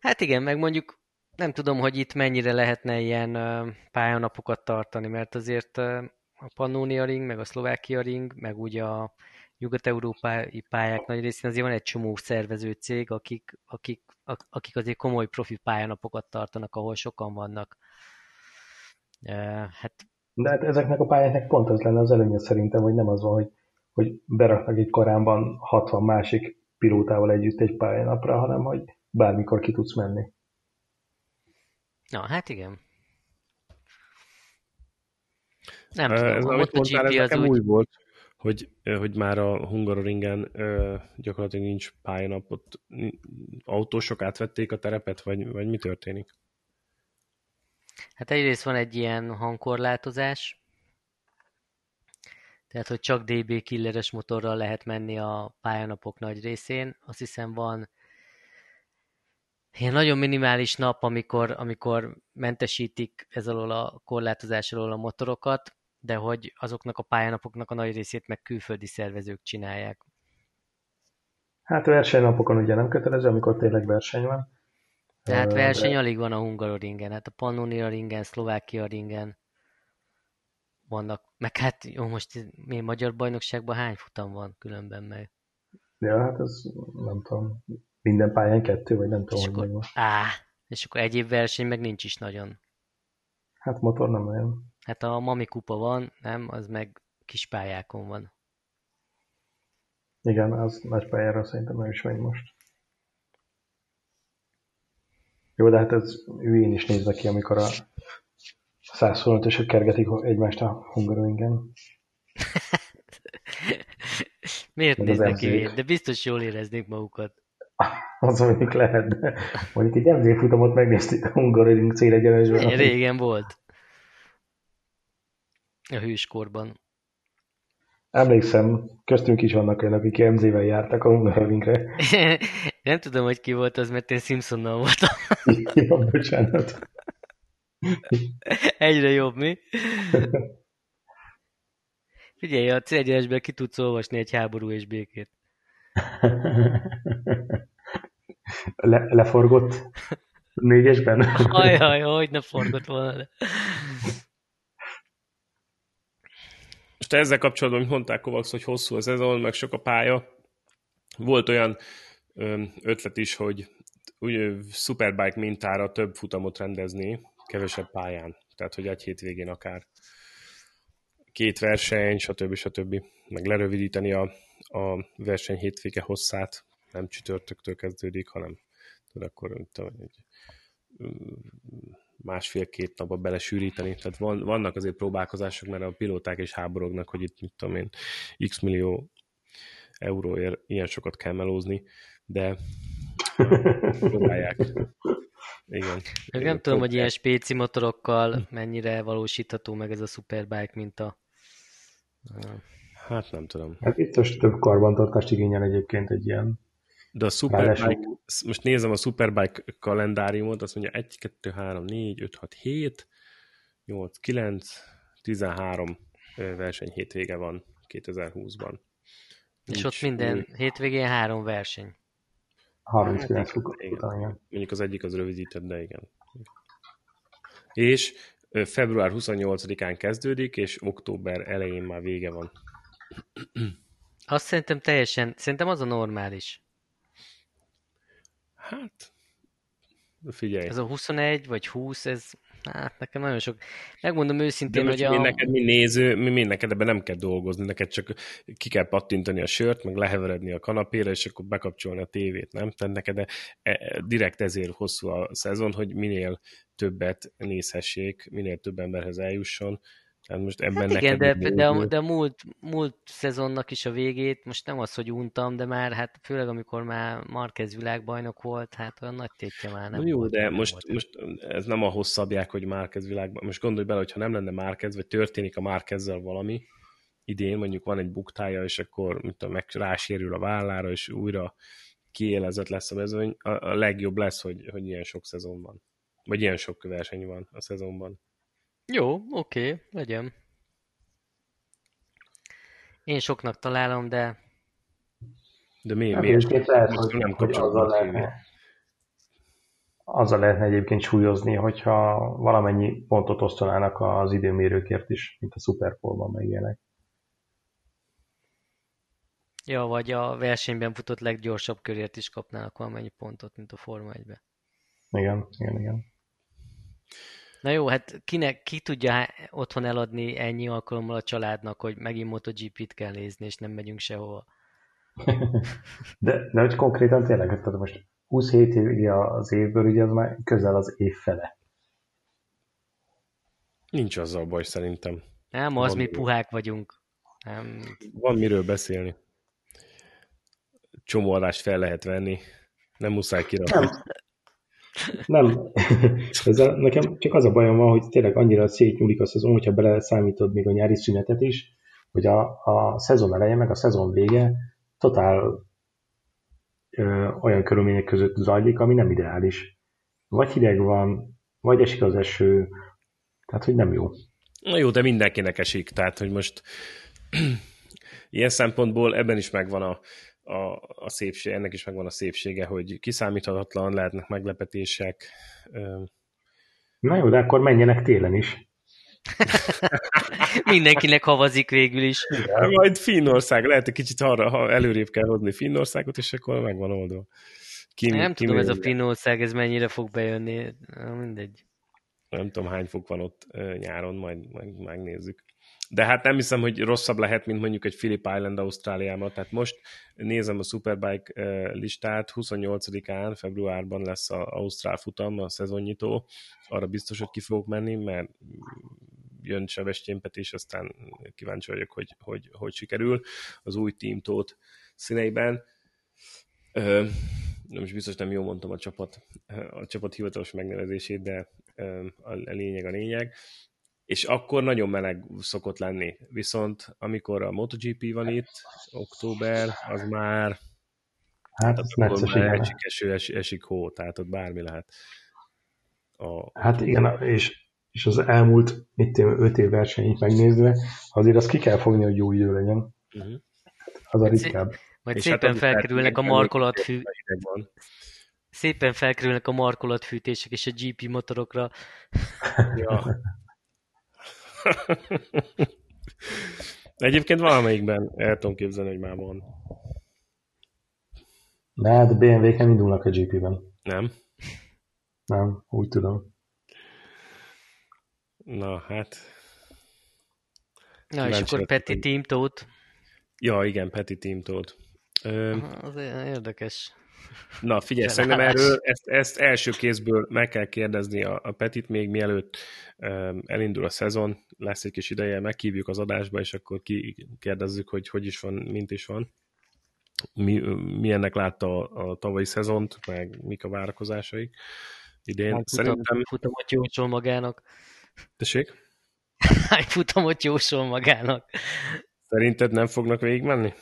Hát igen, meg mondjuk nem tudom, hogy itt mennyire lehetne ilyen pályanapokat tartani, mert azért a Pannonia Ring, meg a Szlovákia Ring, meg ugye a nyugat-európai pályák nagy részén azért van egy csomó szervező cég, akik azért komoly profi pályanapokat tartanak, ahol sokan vannak. De hát ezeknek a pályáknak pont az lenne az előnye szerintem, hogy nem az van, hogy beraknak egy koránban 60 másik pilótával együtt egy pályanapra, hanem hogy bármikor ki tudsz menni. Na, hát igen. Nem tudom, a MotoGP az úgy volt, hogy már a Hungaroringen gyakorlatilag nincs pályanapot, autósok átvették a terepet, vagy mi történik? Hát egyrészt van egy ilyen hangkorlátozás, tehát hogy csak DB killeres motorral lehet menni a pályanapok nagy részén. Azt hiszem van ilyen nagyon minimális nap, amikor mentesítik ez alól a korlátozás alól a motorokat, de hogy azoknak a pályanapoknak a nagy részét meg külföldi szervezők csinálják. Hát versenynapokon ugye nem kötelező, amikor tényleg verseny van. Tehát verseny de... alig van a Hungaroringen, hát a Pannonia ringen, Szlovákia ringen vannak, meg hát jó, most mi magyar bajnokságban hány futam van különben meg? Ja, hát az nem tudom, minden pályán kettő, vagy nem tudom, hogy most. Á, és akkor egyéb verseny meg nincs is nagyon. Hát motor nem olyan. Hát a Mami kupa van, nem? Az meg kis pályákon van. Igen, az nagy pályára szerintem nem is megy most. Jó, de hát ez hülyén is nézve ki, amikor a 125-ösök kergetik egymást a Hungaroringen. Miért néznek ki? De biztos jól éreznék magukat. Az, amik lehet, de mondjuk egy MZ-futamot megnézték a Hungaroring célegyenesben. Régen volt. A hőskorban. Emlékszem, köztünk is vannak olyan, akik MZ-vel jártak a Hungaroringre. Nem tudom, hogy ki volt az, mert én Simpsonnal voltam. Jó, bocsánat. Egyre jobb, mi? Figyelj, a C1-esben ki tudsz olvasni egy háború és békét. Leforgott? Négyesben? Ajaj, hogy ne forgott volna le. Most ezzel kapcsolatban, amit mondták, Kovács, hogy hosszú az ezon, meg sok a pálya. Volt olyan ötlet is, hogy Superbike mintára több futamot rendezni, kevesebb pályán. Tehát, hogy egy hétvégén akár két verseny, stb. Stb. Meg lerövidíteni a verseny hétvége hosszát. Nem csütörtöktől kezdődik, hanem akkor másfél-két napba belesűríteni. Tehát vannak azért próbálkozások, mert a pilóták is háborognak, hogy itt, mit tudom én, x millió euróért ilyen sokat kell melózni, de próbálják. Igen. Nem tudom, hogy ilyen spéci motorokkal mennyire valósítható meg ez a Superbike minta. Hát nem tudom. Hát itt most több karbantartást igényel egyébként egy ilyen. De a Superbike, most nézem a Superbike kalendáriumot, azt mondja 1, 2, 3, 4, 5, 6, 7, 8, 9, 13 verseny hétvége van 2020-ban. És nincs, ott minden hétvégén 3 verseny. 39 után. Mondjuk az egyik az rövidített, de igen. És február 28-án kezdődik, és október elején már vége van. Azt szerintem teljesen, szerintem az a normális. Hát, figyelj. Ez a 21 vagy 20, ez, hát nekem nagyon sok. Megmondom őszintén, hogy neked mi néző, neked ebben nem kell dolgozni, neked csak ki kell pattintani a sört, meg leheveredni a kanapéra, és akkor bekapcsolni a tévét, nem? Tehát neked direkt ezért hosszú a szezon, hogy minél többet nézhessék, minél több emberhez eljusson. Tehát most ebben hát igen, de múlt szezonnak is a végét, most nem az, hogy untam, de már hát főleg amikor már Márquez világbajnok volt, hát olyan nagy tétje már nem. Jó, volt, de most ez nem a hosszabbják, hogy Márquez világbajnok. Most gondolj bele, hogyha nem lenne Márquez, vagy történik a Márquezzel valami idén, mondjuk van egy buktája, és akkor meg rásérül a vállára, és újra kiélezett lesz a mezőny, a legjobb lesz, hogy ilyen sok szezon van. Vagy ilyen sok verseny van a szezonban. Jó, oké, legyen. Én soknak találom, de... De miért? Azzal lehetne egyébként súlyozni, hogyha valamennyi pontot osztanának az időmérőkért is, mint a Superpole-ban megélnek. Ja, vagy a versenyben futott leggyorsabb körért is kapnának valamennyi pontot, mint a Forma 1-ben. Igen. Na jó, hát ki tudja otthon eladni ennyi alkalommal a családnak, hogy megint MotoGP-t kell nézni, és nem megyünk sehova. De hogy konkrétan tényleg, tehát most 27 évig az évből, ugye az már közel az év fele. Nincs azzal baj szerintem. Nem, az mi puhák vagyunk. Nem. Van miről beszélni. Csomó adást fel lehet venni. Nem muszáj kirakni. Nem, ezzel nekem csak az a bajom van, hogy tényleg annyira szétnyúlik a szezon, hogyha bele számítod még a nyári szünetet is, hogy a szezon eleje meg a szezon vége totál olyan körülmények között zajlik, ami nem ideális. Vagy hideg van, vagy esik az eső, tehát hogy nem jó. Na jó, de mindenkinek esik, tehát hogy most ilyen szempontból ebben is megvan a szépsége, ennek is megvan a szépsége, hogy kiszámíthatatlan, lehetnek meglepetések. Na jó, de akkor menjenek télen is. Mindenkinek havazik végül is. Igen. Majd Finnország, lehet egy kicsit arra, ha előrébb kell hozni Finnországot, és akkor megvan oldva. Nem tudom, ez a Finnország, ez mennyire fog bejönni, mindegy. Nem tudom, hány fok van ott nyáron, majd megnézzük. De hát nem hiszem, hogy rosszabb lehet, mint mondjuk egy Phillip Island Ausztráliában. Tehát most nézem a Superbike listát, 28-án februárban lesz az Ausztrál futam, a szezonnyitó. Arra biztos, hogy ki fogok menni, mert jön Sevecsény Peti, és aztán kíváncsi vagyok, hogy sikerül az új Team Tóth színeiben. Nem is biztos, nem jól mondtam a csapat hivatalos megnevezését, de a lényeg a lényeg. És akkor nagyon meleg szokott lenni. Viszont amikor a MotoGP van itt, október, az már hát esik hó, tehát ott bármi lehet. Hát igen, és az elmúlt 5 év versenyt megnézve, azért azt ki kell fogni, hogy jó idő legyen. Uh-huh. Az a ritkább. Majd szépen felkerülnek a markolatfűtések és a GP motorokra. Ja. Egyébként valamelyikben el tudom képzelni, hogy már van. De hát a BMW-k nem indulnak a GP-ben. Nem? Nem, úgy tudom. Na, hát... Na, és akkor Peti Team Tóth. Ja, igen, Peti Team Tóth. Az érdekes. Na, figyelj, szerintem erről ezt első kézből meg kell kérdezni a Petit, még mielőtt elindul a szezon, lesz egy kis ideje, meghívjuk az adásba, és akkor kérdezzük, hogy is van, mint is van. Milyennek látta a tavalyi szezont, meg mik a várakozásaik idén. Hát, szerintem... Futamot jósol magának. Tessék? Hány futamot jósol magának? Szerinted nem fognak végigmenni?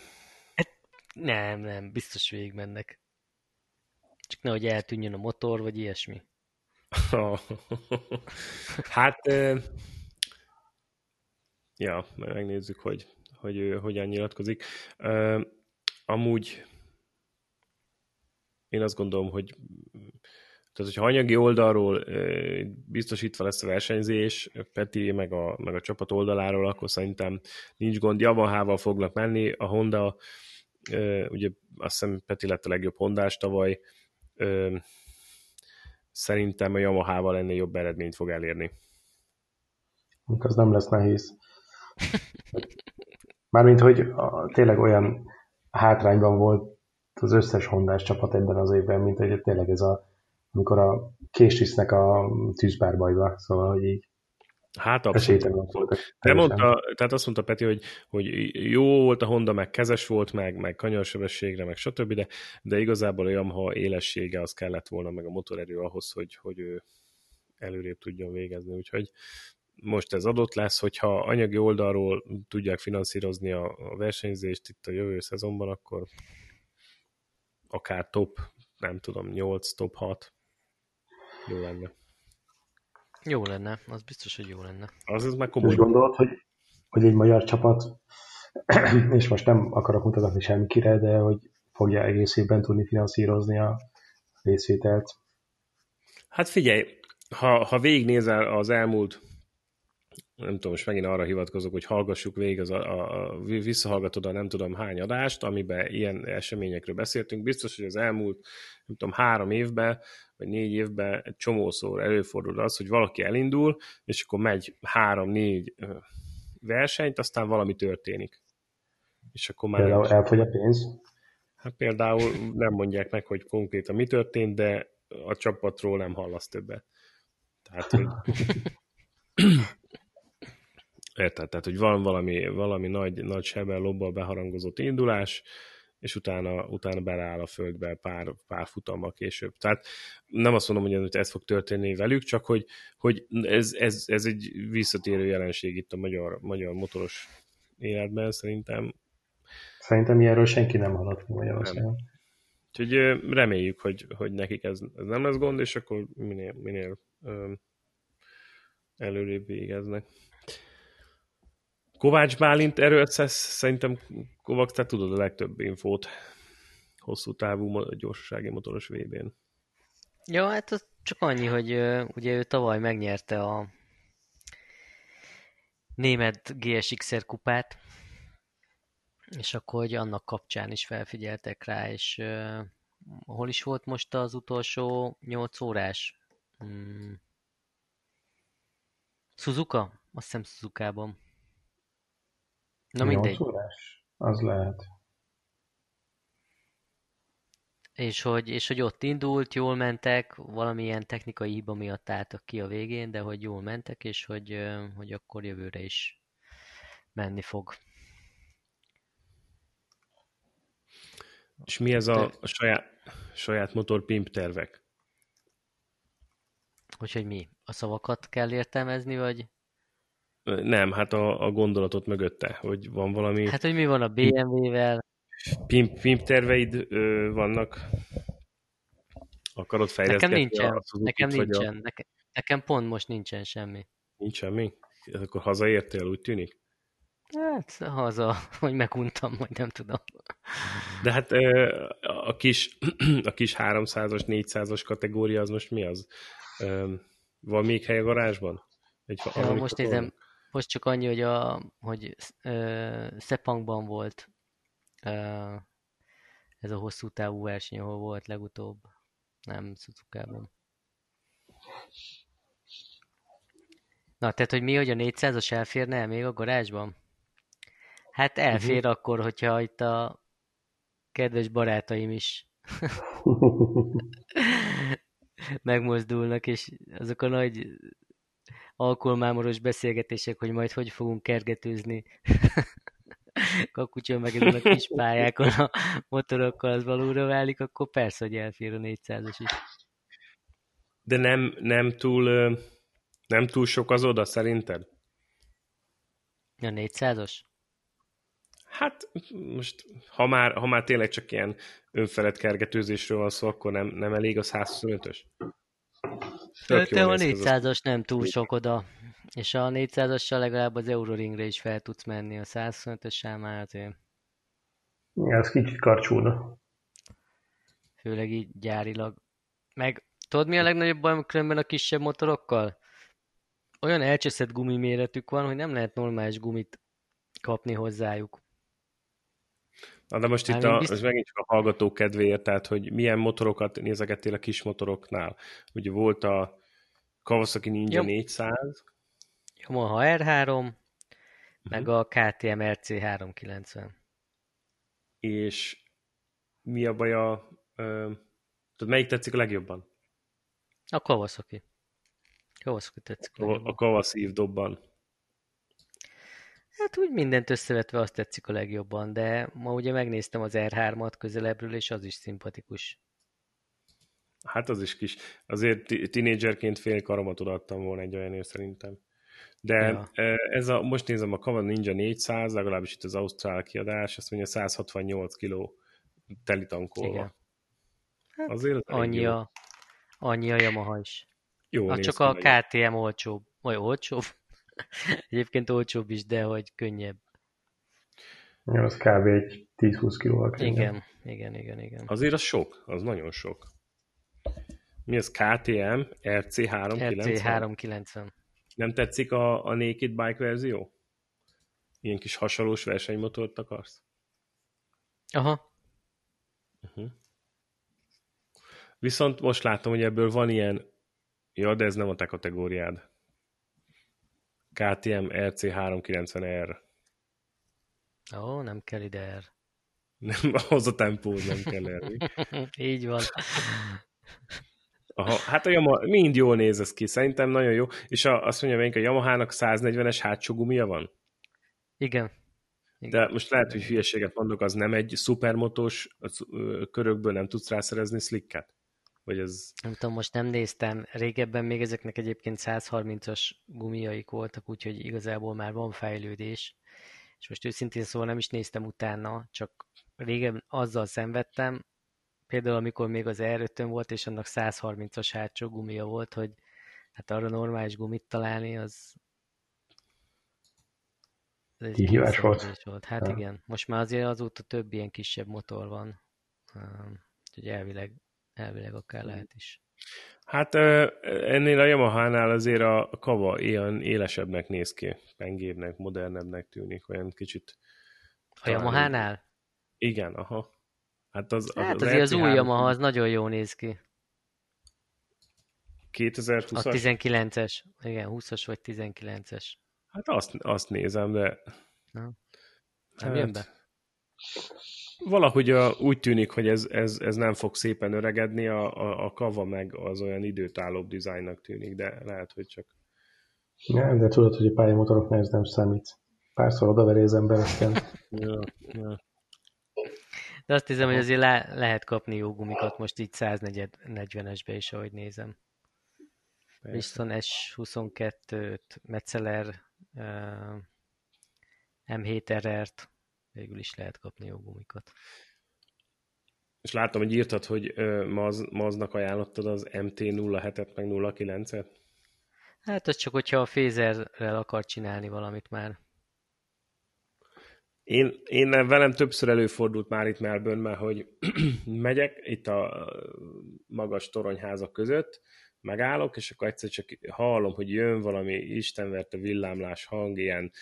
Nem, biztos végigmennek. Csak nehogy eltűnjön a motor, vagy ilyesmi. Hát, ja, megnézzük, hogy ő hogyan nyilatkozik. Amúgy én azt gondolom, hogy tehát, hogyha anyagi oldalról biztosítva lesz a versenyzés, Peti meg a csapat oldaláról, akkor szerintem nincs gond. Yamahával fognak menni. A Honda, ugye azt hiszem Peti lett a legjobb hondás tavaly, szerintem a Yamahával ennél jobb eredményt fog elérni. Az nem lesz nehéz. Mármint, hogy tényleg olyan hátrányban volt az összes hondás csapat ebben az évben, mint hogy tényleg ez amikor a kést visznek a tűzpárbajba, szóval, hogy így. Hát abszolút. Tehát azt mondta Peti, hogy jó volt a Honda, meg kezes volt, meg kanyarsebességre, meg stb., de igazából a Yamaha élessége az kellett volna, meg a motorerő ahhoz, hogy ő előrébb tudjon végezni. Úgyhogy most ez adott lesz, hogyha anyagi oldalról tudják finanszírozni a versenyzést itt a jövő szezonban, akkor akár top, nem tudom, 8, top 6 jó lenne. Jó lenne, az biztos, hogy jó lenne. Az már komoly. És gondolod, hogy egy magyar csapat, és most nem akarok mutatni semmikire, de hogy fogja egész évben tudni finanszírozni a részvételt? Hát figyelj, ha végignézel az elmúlt, nem tudom, most megint arra hivatkozok, hogy hallgassuk végig, visszahallgatod a nem tudom hány adást, amiben ilyen eseményekről beszéltünk, biztos, hogy az elmúlt, nem tudom, 3 évben, vagy 4 évben egy csomószor előfordul az, hogy valaki elindul, és akkor megy 3-4 versenyt, aztán valami történik. És akkor már... Például elfogy a pénz? Hát például nem mondják meg, hogy konkrétan mi történt, de a csapatról nem hallasz többet. Tehát, hogy... Érted, tehát, hogy van valami nagy sebben, lobbal beharangozott indulás, és utána beleáll a földbe pár futammal később. Tehát nem azt mondom, hogy ez fog történni velük, csak hogy ez egy visszatérő jelenség itt a magyar motoros életben, szerintem. Szerintem ilyenről senki nem hallott Magyarországon. Úgyhogy reméljük, hogy nekik ez nem lesz gond, és akkor minél előrébb végeznek. Kovács Bálint erről szerintem, Kovács, te tudod a legtöbb infót hosszú távú gyorsasági motoros VB-n. Jó, hát az csak annyi, hogy ugye ő tavaly megnyerte a német GSX-R kupát, és akkor hogy annak kapcsán is felfigyeltek rá, és hol is volt most az utolsó 8 órás? Suzuka? Azt hiszem Suzukában. Na mindegy. 8 órás? Az lehet. És hogy ott indult, jól mentek, valamilyen technikai hiba miatt álltak ki a végén, de hogy jól mentek, és hogy akkor jövőre is menni fog. És mi ez a saját motor pimp tervek? Úgyhogy mi? A szavakat kell értelmezni, vagy? Nem, hát a gondolatot mögötte, hogy van valami... Hát, hogy mi van a BMW-vel? Pimp terveid vannak? Akarod fejleszteni? Nekem nincsen. Nekem pont most nincsen semmi. Nincs semmi? Akkor hazaértél, úgy tűnik? Hát haza, hogy meguntam, majd nem tudom. De hát a kis 300-as, 400-as kategória az most mi az? Van még hely a garázsban? Most nézem, most csak annyi, hogy Sepangban volt ez a hosszú távú verseny, ahol volt legutóbb, nem Suzukában. Na, tehát, hogy mi, hogy a 400-as elférne el még a garázsban? Hát elfér akkor, hogyha itt a kedves barátaim is megmozdulnak, és azok a nagy alkoholmámoros beszélgetések, hogy majd hogy fogunk kergetőzni kakucson meg ezen a kis pályákon a motorokkal, az valóra válik, akkor persze, hogy elfér a 400-as is. De nem túl sok az oda, szerinted? A 400-as? Hát most, ha már tényleg csak ilyen önfelett kergetőzésről van szó, akkor nem elég az 125-ös? De a 400-as nem túl sok oda, és a 400-assal legalább az Euroringre is fel tudsz menni, a 125-össel már azért. Ja, ez kicsit karcsúna. Főleg így gyárilag. Meg tudod, mi a legnagyobb baj különben a kisebb motorokkal? Olyan elcseszett gumiméretük van, hogy nem lehet normális gumit kapni hozzájuk. Na, de most itt megint csak a hallgató kedvéért, tehát, hogy milyen motorokat nézegettél a kis motoroknál. Ugye volt a Kawasaki Ninja 400. Yamaha R3, meg a KTM RC 390. És mi a baj a... Tudod, melyik tetszik a legjobban? A Kawasaki. Kawasaki tetszik a legjobban. A Kawasaki dobban. Hát úgy mindent összevetve azt tetszik a legjobban, de ma ugye megnéztem az R3-at közelebbről, és az is szimpatikus. Hát az is kis. Azért tínédzserként fél karomat odaadtam volna egy olyanért szerintem. De ez most nézem a Kawasaki Ninja 400, legalábbis itt az ausztrál kiadás, azt mondja 168 kiló telitankolva. Hát azért annyi a Yamaha is. Jó, csak a KTM olcsóbb. Vagy olcsóbb? Egyébként olcsóbb is, de hogy könnyebb. Ja, az kb. Egy 10-20 kilóval. Igen. Azért az sok, az nagyon sok. Mi az KTM RC 390? RC 390. Nem tetszik a Naked Bike verzió? Ilyen kis hasonlós versenymotort akarsz? Aha. Viszont most látom, hogy ebből van ilyen, de ez nem a te kategóriád. KTM RC 390R. Ó, nem kell ide R. Nem, ahhoz a tempóhoz nem kell R. Így van. Aha, hát a Yamaha mind jól néz ez ki, szerintem nagyon jó. És azt mondja, hogy a Yamahának 140-es hátsó gumija van? Igen. De most lehet, hogy hülyeséget mondok, az nem egy szupermotós körökből nem tudsz rászerezni slicket? Vagy ez... Nem tudom, most nem néztem. Régebben még ezeknek egyébként 130-as gumiaik voltak, úgyhogy igazából már van fejlődés. És most őszintén szóval nem is néztem utána, csak régen azzal szenvedtem, például amikor még az R5-ön volt, és annak 130-as hátsó gumia volt, hogy hát arra normális gumit találni, az Ez kihívás volt. Hát ja. Igen, most már azért azóta több ilyen kisebb motor van, úgyhogy elvileg akár lehet is. Hát ennél a Yamaha-nál azért a kava ilyen élesebbnek néz ki, pengébbnek, modernebbnek tűnik, olyan kicsit. A Yamaha-nál? Igen, aha. Hát az új Yamaha, az nagyon jól néz ki. 2020-as? A 19-es. Igen, 20-as vagy 19-es. Hát azt nézem, de... Na. Nem jön be. Valahogy úgy tűnik, hogy ez nem fog szépen öregedni, a kava meg az olyan időtállóbb dizájnnak tűnik, de lehet, hogy csak... Ja, de tudod, hogy a pályamotoroknál ez nem számít. Párszor odaveré az emberekkel. Ja. De azt hiszem, hogy azért lehet kapni jó gumikat most így 140-esbe is, ahogy nézem. Viszont S22-t, Metzeler, M7RR-t, végül is lehet kapni jó gumikat. És látom, hogy írtad, hogy maznak ajánlottad az MT-07-et, meg 09-et? Hát az csak, hogyha a Phaserrel akar csinálni valamit már. Én velem többször előfordult már itt Melbourne-ben, hogy megyek itt a magas toronyházak között, megállok, és akkor egyszer csak hallom, hogy jön valami istenverte villámlás hang, ilyen,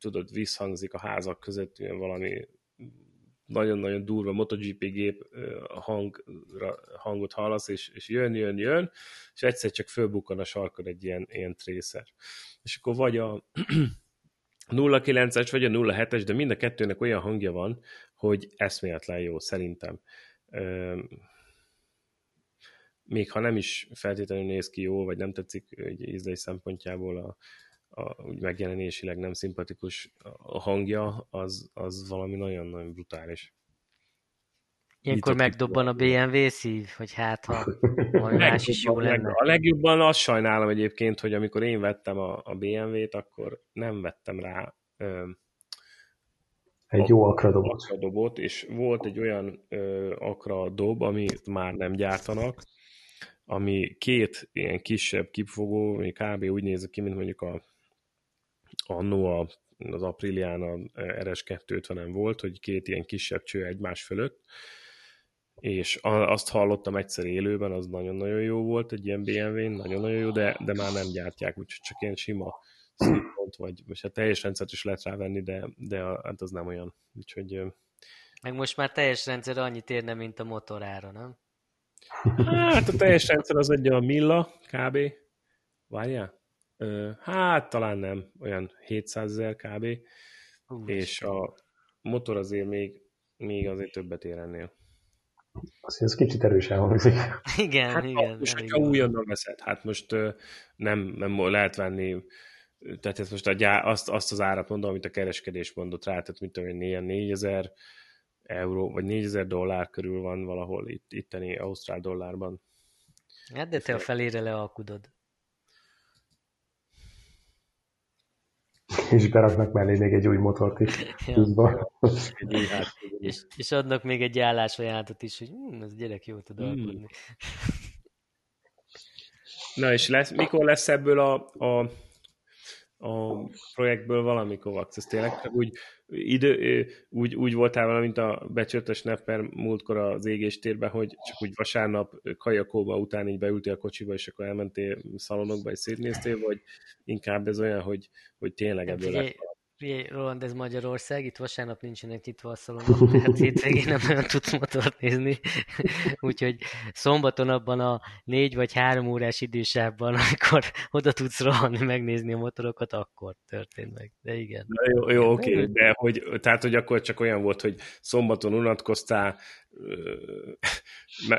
tudod, visszhangzik a házak között, ilyen valami nagyon-nagyon durva MotoGP gép hangot hallasz, és jön, és egyszer csak fölbukkan a sarkon egy ilyen tracer. És akkor vagy a 09-es, vagy a 07-es, de mind a kettőnek olyan hangja van, hogy eszméletlen jó, szerintem. Még ha nem is feltétlenül néz ki jól, vagy nem tetszik egy ízlés szempontjából a megjelenésileg nem szimpatikus a hangja, az valami nagyon-nagyon brutális. Ilyenkor megdobban a BMW szív, hogy hát ha valami más is jó lenne. A legjobban azt sajnálom egyébként, hogy amikor én vettem a BMW-t, akkor nem vettem rá egy jó akradobot, és volt egy olyan akradob, amit már nem gyártanak, ami két ilyen kisebb kipfogó, ami kb. Úgy néz ki, mint mondjuk anno az Aprilián a RS250-en volt, hogy két ilyen kisebb cső egymás fölött, és azt hallottam egyszer élőben, az nagyon-nagyon jó volt egy ilyen BMW-n, nagyon-nagyon jó, de már nem gyártják, úgyhogy csak ilyen sima szintpont, vagy most a teljes rendszert is lehet rávenni, de hát az nem olyan. Úgyhogy... Meg most már teljes rendszer annyit érne, mint a motorára, nem? Hát a teljes rendszer az egy a milla, kb. Várjál? Hát talán nem, olyan 700 000 kb. És a motor azért még azért többet ér ennél. Azt hiszem, ez kicsit erősen hangzik. Igen, hát igen. Most, hogyha újonnan veszed, hát most nem lehet venni, tehát ez most azt az árat mondom, amit a kereskedés mondott rá, tehát mit tudom én, ilyen 4000 euró, vagy $4000 körül van valahol itteni ausztrál dollárban. Hát de te a felére lealkudod. És beraknak mellé még egy új motort is. Ja. és adnak még egy állásajánlatot is, hogy az gyerek jól tud alkudni. Na és mikor lesz ebből a projektből valami, Kovács? Ez tényleg úgy voltál vele, mint a becsörtes nepper múltkor az égéstérben, hogy csak úgy vasárnap kajakóba után így beültél a kocsiba, és akkor elmentél szalonokba, és szétnéztél, vagy inkább ez olyan, hogy tényleg ebből lett? Roland, ez Magyarország, itt vasárnap nincsenek nyitva a szalonok, tehát hétvégén nem nagyon tudsz motort nézni. Úgyhogy szombaton abban a 4 vagy 3 órás idősávban, amikor oda tudsz rohanni, megnézni a motorokat, akkor történt meg. De igen. Na jó, oké. De tehát akkor csak olyan volt, hogy szombaton unatkoztál,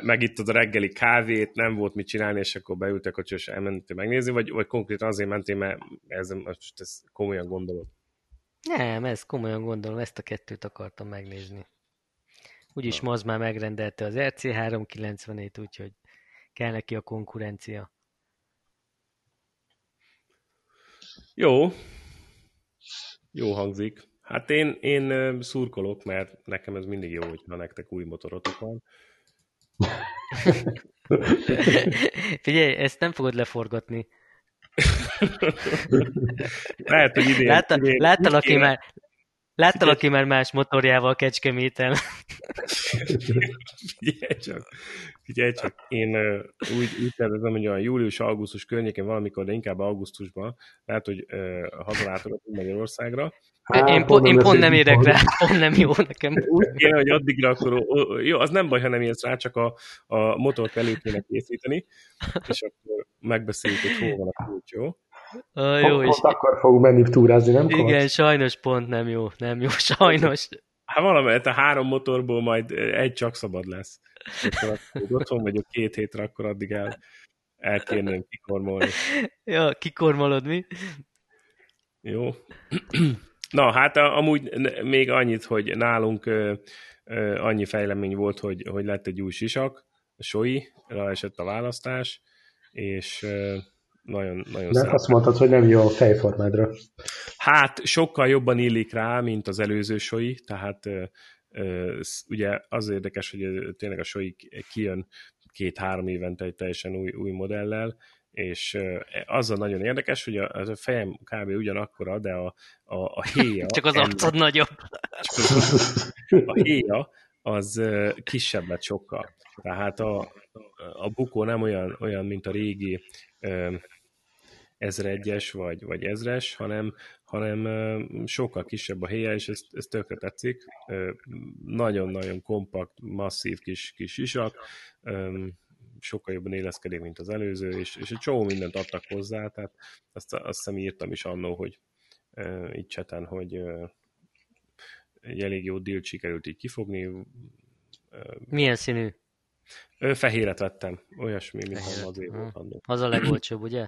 megittad a reggeli kávét, nem volt mit csinálni, és akkor beültek, hogy elmentél megnézni, vagy konkrétan azért mentél, mert ezt komolyan gondolod. Nem, ezt komolyan gondolom, ezt a kettőt akartam megnézni. Úgyis Maz már megrendelte az RC390-ét, úgyhogy kell neki a konkurencia. Jó hangzik. Hát én szurkolok, mert nekem ez mindig jó, hogyha nektek új motorotok van. Figyelj, ezt nem fogod leforgatni. Lehet, hogy idén. Láttal, aki már más motorjával Kecskeméten. Figyelj csak, én úgy tervezem, hogy olyan július-augusztus környéken valamikor, de inkább augusztusban, lehet, hogy hazalátogatunk Magyarországra. Én pont nem érek rá, nem jó nekem. Úgy kéne, hogy addigra akkor, jó, az nem baj, ha nem érsz rá, csak a motort elő kéne készíteni, és akkor megbeszéljük, hogy hol van a kult, jó? Pont akkor fogunk menni túrázni, nem? Igen, sajnos pont nem jó, sajnos. Hát valamelyet a 3 motorból majd egy csak szabad lesz. Otthon vagyok 2 hétre, akkor addig el kérném kikormolni. Ja, kikormolod mi? Jó. Na, hát amúgy még annyit, hogy nálunk annyi fejlemény volt, hogy lett egy új sisak, Shoei, rá esett a választás, és... Nagyon de azt mondtad, hogy nem jó a fejformádra. Hát sokkal jobban illik rá, mint az előző Shoei, tehát ugye az érdekes, hogy tényleg a Shoei kijön 2-3 évente egy teljesen új modellel, és azzal nagyon érdekes, hogy a fejem kb. Ugyanakkora, de a héja... Csak az arcod nagyobb. A héja az kisebb lett sokkal. Tehát a bukó nem olyan, mint a régi 1001-es vagy 1000-es, hanem sokkal kisebb a héja, és ez tökre tetszik. Nagyon-nagyon kompakt, masszív kis isak, sokkal jobban éleszkedik, mint az előző, és egy csomó mindent adtak hozzá, tehát azt hiszem írtam is annó, hogy így cseten, hogy egy elég jó dílt sikerült így kifogni. Milyen színű? Fehéret vettem, olyasmi, mint hazai volt annó. Az a legolcsóbb, ugye?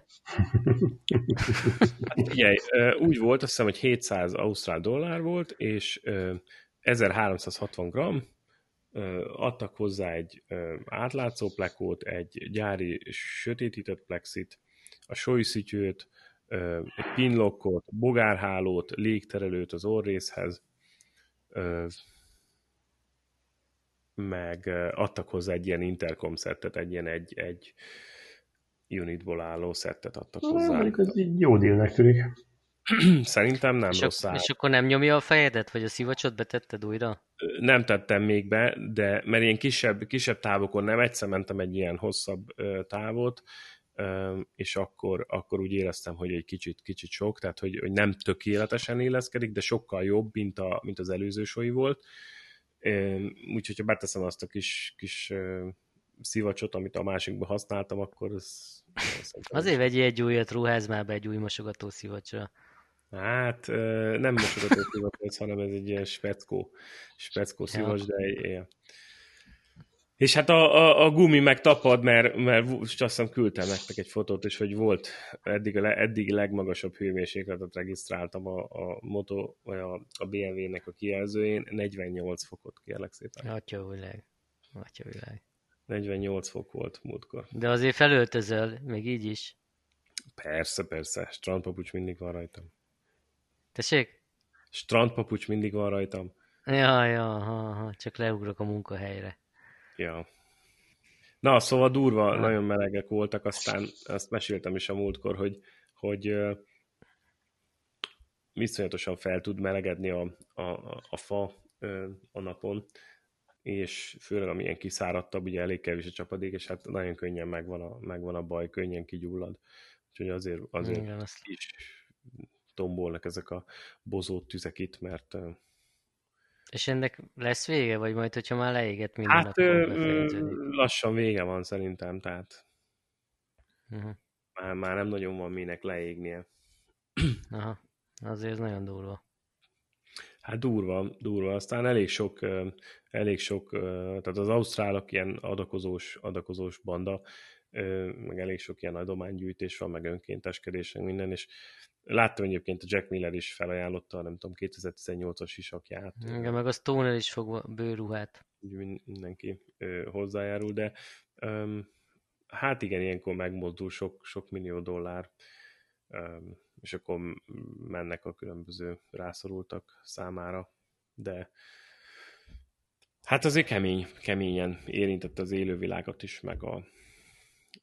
Hát figyelj, úgy volt, azt hiszem, hogy $700 volt, és 1360 g, adtak hozzá egy átlátszó plekót, egy gyári sötétített plexit, a Shoei szütyőt, egy pinlockot, bogárhálót, légterelőt az orrészhez, meg adtak hozzá egy ilyen intercom szettet, egy ilyen egy unitból álló szettet adtak hozzá. Ez így jó dealnek tűnik. Szerintem nem rossz áll. És akkor nem nyomja a fejedet, vagy a szivacsot betetted újra? Nem tettem még be, de mert ilyen kisebb távokon nem, egyszer mentem egy ilyen hosszabb távot, és akkor úgy éreztem, hogy egy kicsit sok, tehát hogy nem tökéletesen illeszkedik, de sokkal jobb, mint az előző Shoei volt. Úgyhogy, ha beteszem azt a kis szivacsot, amit a másikban használtam, akkor azért vegyél egy újat, ruház már be egy új mosogató szivacsra. Hát nem mosogató szivacs, hanem ez egy ilyen speckó szivacs, de és hát a gumi meg tapad, mert azt hiszem küldtem nektek egy fotót is, hogy volt eddig legmagasabb hőmérsékletet regisztráltam a moto, vagy a BMW-nek a kijelzőjén, 48 fokot, kérlek szépen. Atyavilág. 48 fok volt múltkor. De azért felöltözöl, még így is. Persze, strandpapucs mindig van rajtam. Tessék? Strandpapucs mindig van rajtam. Ja, csak leugrok a munkahelyre. Ja. Na, szóval durva, nagyon melegek voltak, aztán azt meséltem is a múltkor, hogy viszonyatosan fel tud melegedni a fa a napon, és főleg amilyen kiszáradtabb, ugye elég kevés a csapadék, és hát nagyon könnyen megvan a baj, könnyen kigyullad. Úgyhogy azért igen, is tombolnak ezek a bozót tüzek itt, mert... És ennek lesz vége, vagy majd, hogyha már leégett minden? Hát lassan vége van szerintem, tehát már nem nagyon van minek leégnie. Aha, azért ez nagyon durva. Hát durva. Aztán elég sok, tehát az ausztrálok ilyen adakozós banda, meg elég sok ilyen adománygyűjtés van, meg önkénteskedés, meg minden, és láttam egyébként, a Jack Miller is felajánlotta, nem tudom, 2018-as isakját. Igen, meg a Stoner is fog bőruhát. Mindenki hozzájárul, de hát igen, ilyenkor megmozdul sok millió $, és akkor mennek a különböző rászorultak számára, de hát azért keményen érintett az élővilágot is, meg a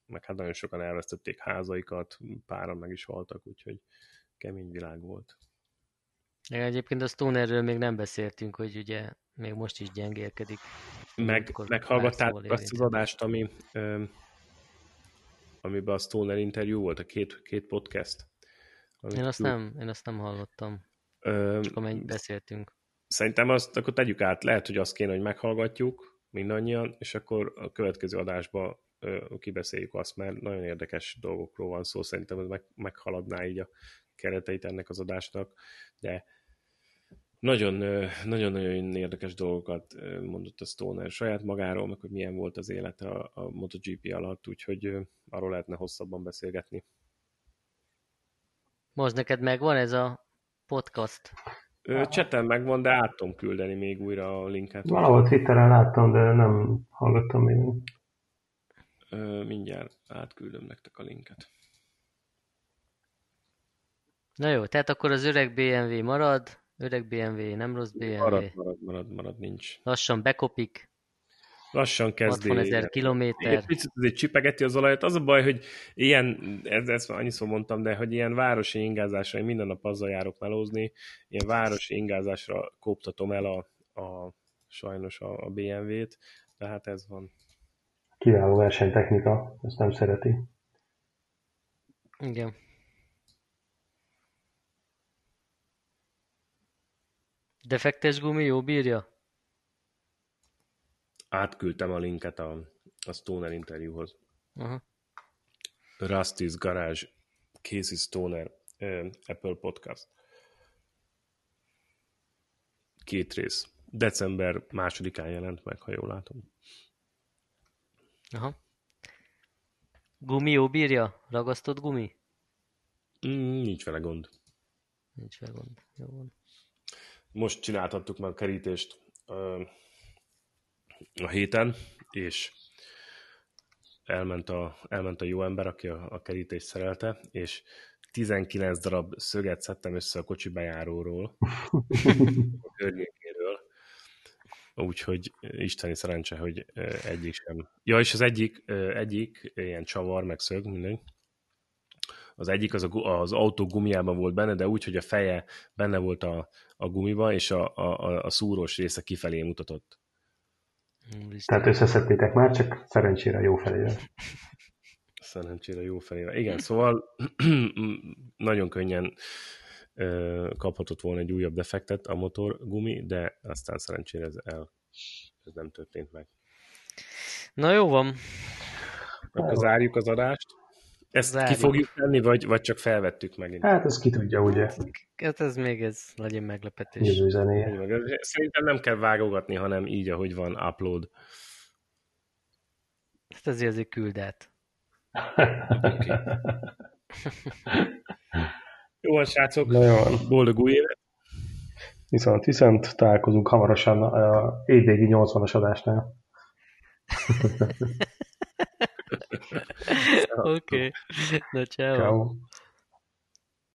meg hát nagyon sokan elvesztették házaikat, páran meg is haltak, úgyhogy kemény világ volt. De egyébként a Stonerről még nem beszéltünk, hogy ugye még most is gyengélkedik. Meghallgattátok azt az adást, amiben a Stoner interjú volt, a két podcast. Én azt nem hallottam, csak amennyit beszéltünk. Szerintem azt akkor tegyük át, lehet, hogy azt kéne, hogy meghallgatjuk mindannyian, és akkor a következő adásban kibeszéljük azt, mert nagyon érdekes dolgokról van szó, szerintem ez meghaladná így a kereteit ennek az adásnak, de nagyon-nagyon érdekes dolgokat mondott a Stoner saját magáról, meg hogy milyen volt az élete a MotoGP alatt, úgyhogy arról lehetne hosszabban beszélgetni. Most neked megvan ez a podcast? Cseten megvan, de át tudom küldeni még újra a linket. Valahol Twitteren láttam, de nem hallgattam még. Mindjárt átküldöm nektek a linket. Na jó, tehát akkor az öreg BMW marad, öreg BMW, nem rossz BMW. Marad, nincs. Lassan bekopik. Lassan kezdi. 60,000 kilométer. Picit azért csipegeti az olajat. Az a baj, hogy ilyen, ezt már annyiszor mondtam, de hogy ilyen városi ingázásra, én minden nap azzal járok melózni, ilyen városi ingázásra koptatom el sajnos a BMW-t, de hát ez van. Kiváló versenytechnika, ezt nem szereti. Igen. Defektes gumi jó bírja? Átküldtem a linket a Stoner interjúhoz. Uh-huh. Rusty's Garage, Casey Stoner, Apple Podcast. 2 rész. December 2-án jelent meg, ha jól látom. Aha. Uh-huh. Gumi jó bírja? Ragasztott gumi? Nincs vele gond. Jó van. Most csináltattuk meg a kerítést a héten, és elment a jó ember, aki a kerítést szerelte, és 19 darab szöget szedtem össze a kocsi bejáróról, a környékéről, úgyhogy isteni szerencse, hogy egyik sem. Ja, és az egyik ilyen csavar, meg szög, mindegy. Az egyik az autó gumiában volt benne, de úgy, hogy a feje benne volt a gumiban, és a szúrós része kifelé mutatott. Tehát összeszedtétek már, csak szerencsére jó felével. Igen, szóval nagyon könnyen kaphatott volna egy újabb defektet a motorgumi, de aztán szerencsére ez nem történt meg. Na jó van. Akkor zárjuk az adást. Ezt ki fogjuk tenni, vagy csak felvettük megint? Hát ez ki tudja, ugye? Hát ez még ez nagyon meglepetés. Jövő zenéje. Szerintem nem kell vágogatni, hanem így, ahogy van, upload. Hát ezért küld át. Okay. Jó van, srácok. Boldog új évet. Viszont találkozunk hamarosan a évvégi 80-as adásnál. Oké. Na, ciao.